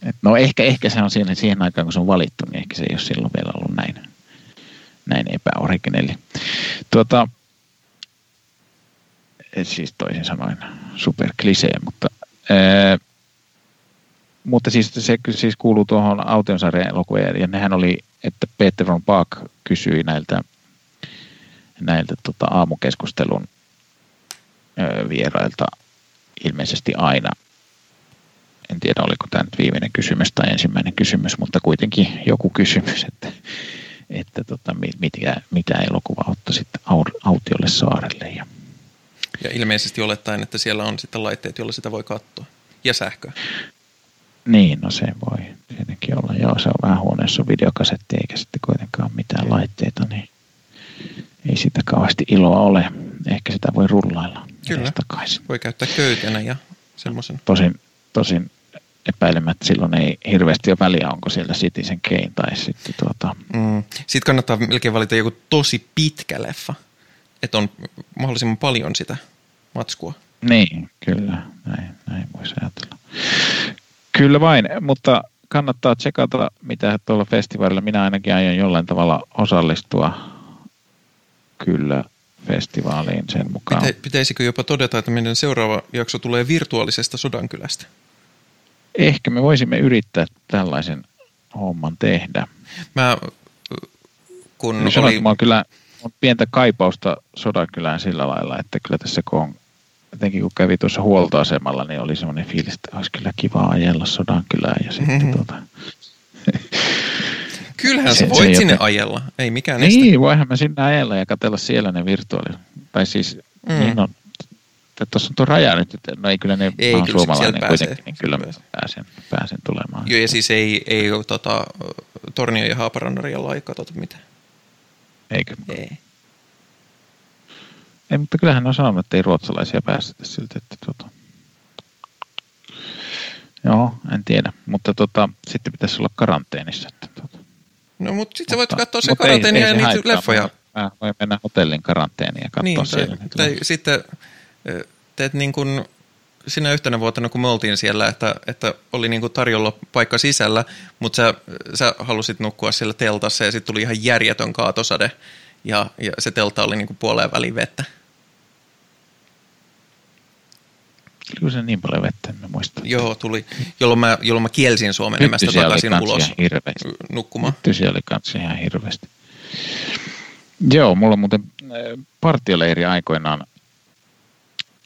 Et no ehkä se on siihen aikaan, kun se on valittu, niin ehkä se ei ole silloin vielä ollut näin epäoriginelli. Siis toisin sanoen superklisee, mutta siis se siis kuuluu tuohon Autionsaaren elokuvaan, ja nehän oli, että Peter von Bagh kysyi näiltä aamukeskustelun vierailta ilmeisesti aina en tiedä oliko tämä nyt viimeinen kysymys tai ensimmäinen kysymys, mutta kuitenkin joku kysymys, että mitä elokuvaa ottaisit autiolle saarelle. Ja ilmeisesti olettaen, että siellä on sitten laitteet, joilla sitä voi katsoa. Ja sähköä. Niin, no se voi tietenkin olla. Joo, se on vähän huono, jos on videokasetti eikä sitten kuitenkaan mitään laitteita, niin ei sitä kauheasti iloa ole. Ehkä sitä voi rullailla. Kyllä, voi käyttää köytenä ja semmoisen. Tosin epäilemättä silloin ei hirveästi ole väliä, onko siellä Citizen Kane tai sitten Sitten kannattaa melkein valita joku tosi pitkä leffa, että on mahdollisimman paljon sitä matskua. Niin, kyllä. Näin voisi ajatella. Kyllä vain, mutta kannattaa tsekata, mitä tuolla festivaalilla. Minä ainakin aion jollain tavalla osallistua kyllä festivaaliin sen mukaan. Pitäisikö jopa todeta, että meidän seuraava jakso tulee virtuaalisesta Sodankylästä? Ehkä me voisimme yrittää tällaisen homman tehdä. On pientä kaipausta Sodankylään sillä lailla, että kyllä tässä kun kävi tuossa huoltoasemalla, niin oli semmoinen fiilis, että olisi kyllä kiva ajella Sodankylään ja sitten Kyllähän sä voit sinne ajella, ei mikään estä. Niin, voihan mä sinne ajella ja katsella siellä ne virtuaali. Tai siis, tuossa on tuo raja nyt, että no ei kyllä ne ei, kyllä suomalainen kuitenkin, niin kyllä pääsen tulemaan. Joo, ja siis ei Tornion ja Haaparannan rajalla ei katsota mitään. Eikö? Ei, mutta kyllähän ne on sanonut, että ei ruotsalaisia päästetä siltä, että Joo, en tiedä, mutta sitten pitäisi olla karanteenissa, No, mutta sitten sä voit katsoa sen karanteenia ja niitä leffoja. Mä voin mennä hotellin karanteeniin ja katsoa siellä. Tai sitten teet niin kuin sinä yhtenä vuotena, kun me oltiin siellä, että oli niin kuin tarjolla paikka sisällä, mutta sä halusit nukkua siellä teltassa ja sitten tuli ihan järjetön kaatosade ja se teltta oli niin kuin puoleen väliin vettä. Oliko se niin paljon vettä, en mä muista. Joo, tuli, jolloin mä kielsin sua menemästä takaisin ulos nukkumaan. Hyttysiä oli kanssa ihan hirveästi. Joo, mulla muuten partioleiri aikoinaan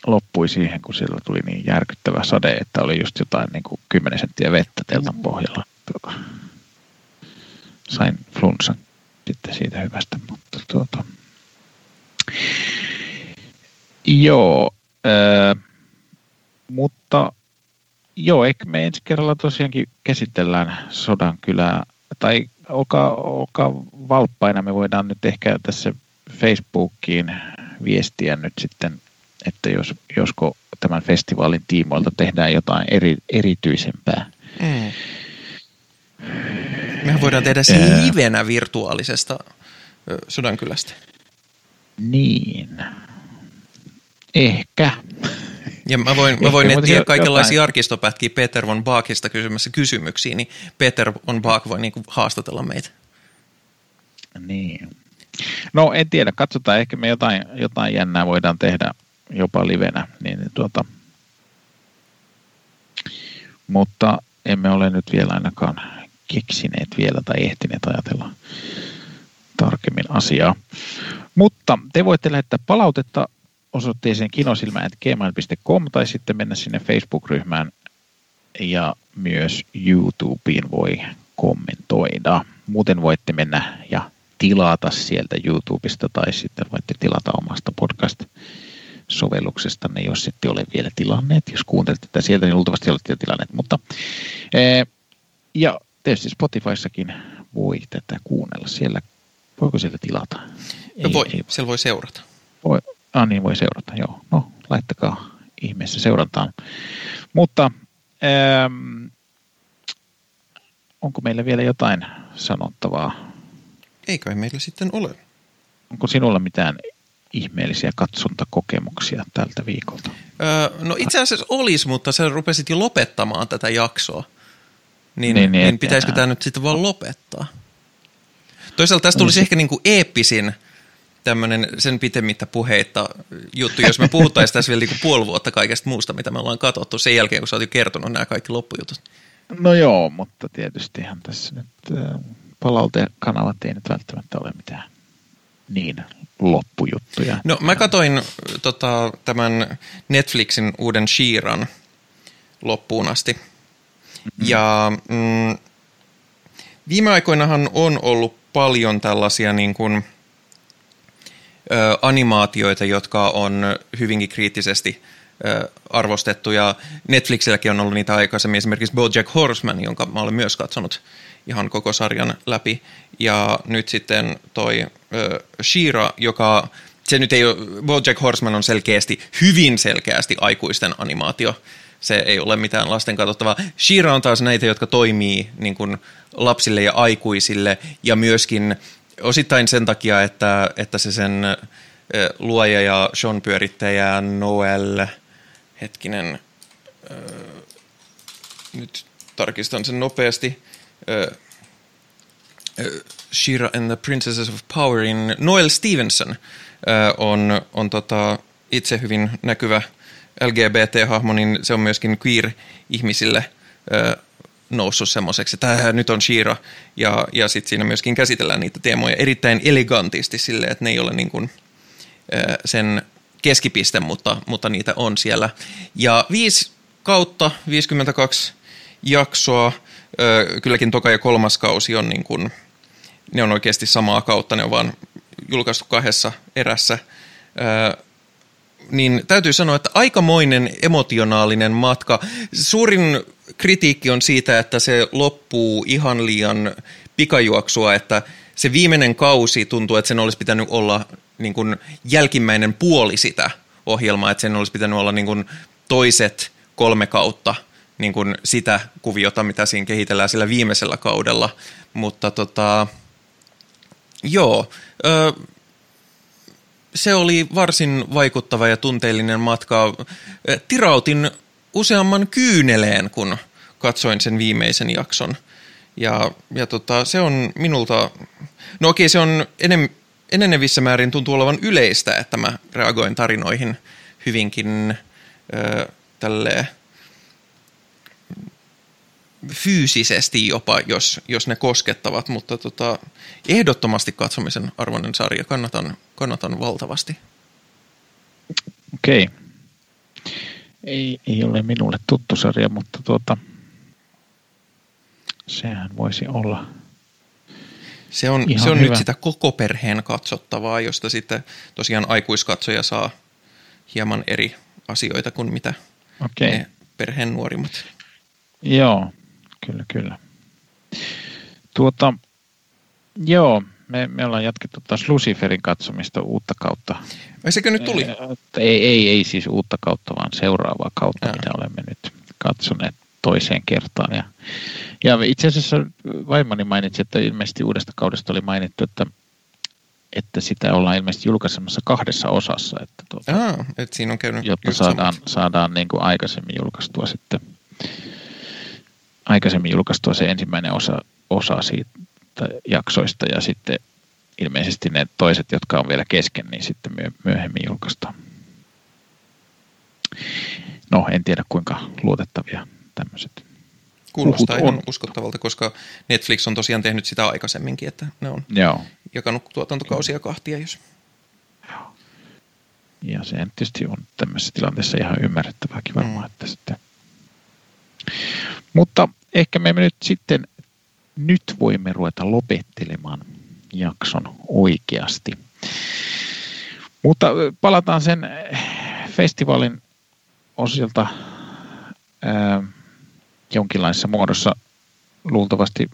loppui siihen, kun sillä tuli niin järkyttävä sade, että oli just jotain niin kuin 10 senttiä vettä teltan pohjalla. Sain flunssan sitten siitä hyvästä, mutta Joo, mutta joo, ehkä me ensi kerralla tosiaankin käsitellään Sodankylää, tai olkaa valppaina, me voidaan nyt ehkä tässä Facebookiin viestiä nyt sitten, että josko tämän festivaalin tiimoilta tehdään jotain erityisempää. Mehän voidaan tehdä se livenä virtuaalisesta Sodankylästä. Niin, ehkä. Ja mä voin etsiä kaikenlaisia arkistopätkiä Peter von Baghista kysymässä kysymyksiä, niin Peter von Bagh voi niin kuin haastatella meitä. Niin. No en tiedä, katsotaan. Ehkä me jotain jännää voidaan tehdä jopa livenä. Mutta emme ole nyt vielä ainakaan keksineet vielä tai ehtineet ajatella tarkemmin asiaa. Mutta te voitte lähettää palautetta osoitteeseen kinosilmä@gmail.com tai sitten mennä sinne Facebook-ryhmään ja myös YouTubeen voi kommentoida. Muuten voitte mennä ja tilata sieltä YouTubesta tai sitten voitte tilata omasta podcast-sovelluksestanne, jos ette ole vielä tilanneet. Jos kuuntelette tätä sieltä, niin luultavasti olette jo tilanneet. Ja tietysti Spotifyssakin voi tätä kuunnella. Voiko siellä tilata? Ei. Siellä voi seurata. Voi. Niin voi seurata, joo. No, laittakaa ihmeessä seurantaan. Mutta onko meillä vielä jotain sanottavaa? Ei kai meillä sitten ole. Onko sinulla mitään ihmeellisiä katsontakokemuksia tältä viikolta? No itse asiassa olisi, mutta sä rupesit jo lopettamaan tätä jaksoa. Niin pitäisikö tämä nyt sitten vaan lopettaa? Toisaalta tästä tulisi ehkä niin kuin eeppisin tämmöinen sen pitemmittä puheitta juttu, jos me puhuttaisiin tässä vielä niin kuin puoli vuotta kaikesta muusta, mitä me ollaan katsottu sen jälkeen, kun sä oot jo kertonut nämä kaikki loppujutut. No joo, mutta tietystihan tässä nyt palautekanavat ei nyt välttämättä ole mitään niin loppujuttuja. No mä katsoin tämän Netflixin uuden She-Ran loppuun asti. Ja viime aikoinahan on ollut paljon tällaisia niin kuin, animaatioita, jotka on hyvinkin kriittisesti arvostettu. Ja Netflixilläkin on ollut niitä aikaisemmin, esimerkiksi Bojack Horseman, jonka mä olen myös katsonut ihan koko sarjan läpi. Ja nyt sitten toi She-Ra, joka... Se nyt ei ole, BoJack Horseman on selkeästi, hyvin selkeästi aikuisten animaatio. Se ei ole mitään lasten katsottavaa. She-Ra on taas näitä, jotka toimii niin kuin lapsille ja aikuisille ja myöskin osittain sen takia, että se sen luoja ja Sean pyörittäjä Noel, hetkinen, nyt tarkistan sen nopeasti, She-Ra and the Princesses of Powerin Noel Stevenson on itse hyvin näkyvä LGBT-hahmo, niin se on myöskin queer-ihmisille noussut semmoiseksi. Tämähän nyt on She-Ra, ja sitten siinä myöskin käsitellään niitä teemoja erittäin elegantisti silleen, että ne ei ole niin kuin, sen keskipiste, mutta niitä on siellä. Ja 5/52 jaksoa, kylläkin toka ja kolmas kausi on niin kuin, ne on oikeasti samaa kautta, ne on vaan julkaistu 2 erässä, niin täytyy sanoa, että aikamoinen emotionaalinen matka. Suurin kritiikki on siitä, että se loppuu ihan liian pikajuoksua, että se viimeinen kausi tuntuu, että sen olisi pitänyt olla niin kuin jälkimmäinen puoli sitä ohjelmaa, että sen olisi pitänyt olla niin kuin toiset 3 kautta niin kuin sitä kuviota, mitä siinä kehitellään sillä viimeisellä kaudella, mutta joo, se oli varsin vaikuttava ja tunteellinen matka. Tirautin useamman kyyneleen, kun katsoin sen viimeisen jakson. Ja se on minulta, no okei, se on enenevissä määrin tuntuu olevan yleistä, että mä reagoin tarinoihin hyvinkin tälleen fyysisesti jopa, jos ne koskettavat, mutta ehdottomasti katsomisen arvoinen sarja. Kannatan valtavasti. Okei. Ei ole minulle tuttu sarja, mutta sehän voisi olla. Se on nyt sitä koko perheen katsottavaa, josta sitten tosiaan aikuiskatsoja saa hieman eri asioita kuin mitä ne perheen nuorimmat. Joo. Kyllä. Joo, me ollaan jatkettu taas Luciferin katsomista uutta kautta. Ai sekö nyt tuli? Ei siis uutta kautta, vaan seuraavaa kautta, mitä olemme nyt katsoneet toiseen kertaan. Ja itse asiassa vaimoni mainitsi, että ilmeisesti uudesta kaudesta oli mainittu, että sitä ollaan ilmeisesti julkaisemassa 2 osassa. Että että siinä on käynyt jotta saadaan niin kuin aikaisemmin julkaistua sitten. Aikaisemmin julkaistua se ensimmäinen osa siitä jaksoista ja sitten ilmeisesti ne toiset, jotka on vielä kesken, niin sitten myöhemmin julkaistaan. No, en tiedä kuinka luotettavia tämmöiset. Kuulostaa ihan uskottavalta, koska Netflix on tosiaan tehnyt sitä aikaisemminkin, että ne on jakanut tuotantokausia 2 jos. Joo. Ja se tietysti on tämmöisessä tilanteessa ihan ymmärrettävääkin varmaan, että sitten... Mutta ehkä me nyt sitten, nyt voimme ruveta lopettelemaan jakson oikeasti. Mutta palataan sen festivaalin osilta jonkinlaisessa muodossa luultavasti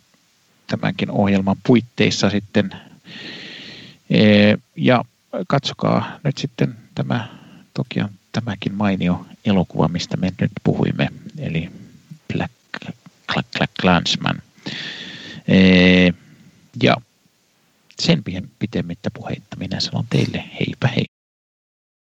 tämänkin ohjelman puitteissa sitten. Ja katsokaa nyt sitten tämäkin mainio elokuva, mistä me nyt puhuimme, eli BlacKkKlansman. Ja sen pitemmittä puheitta minä sanon teille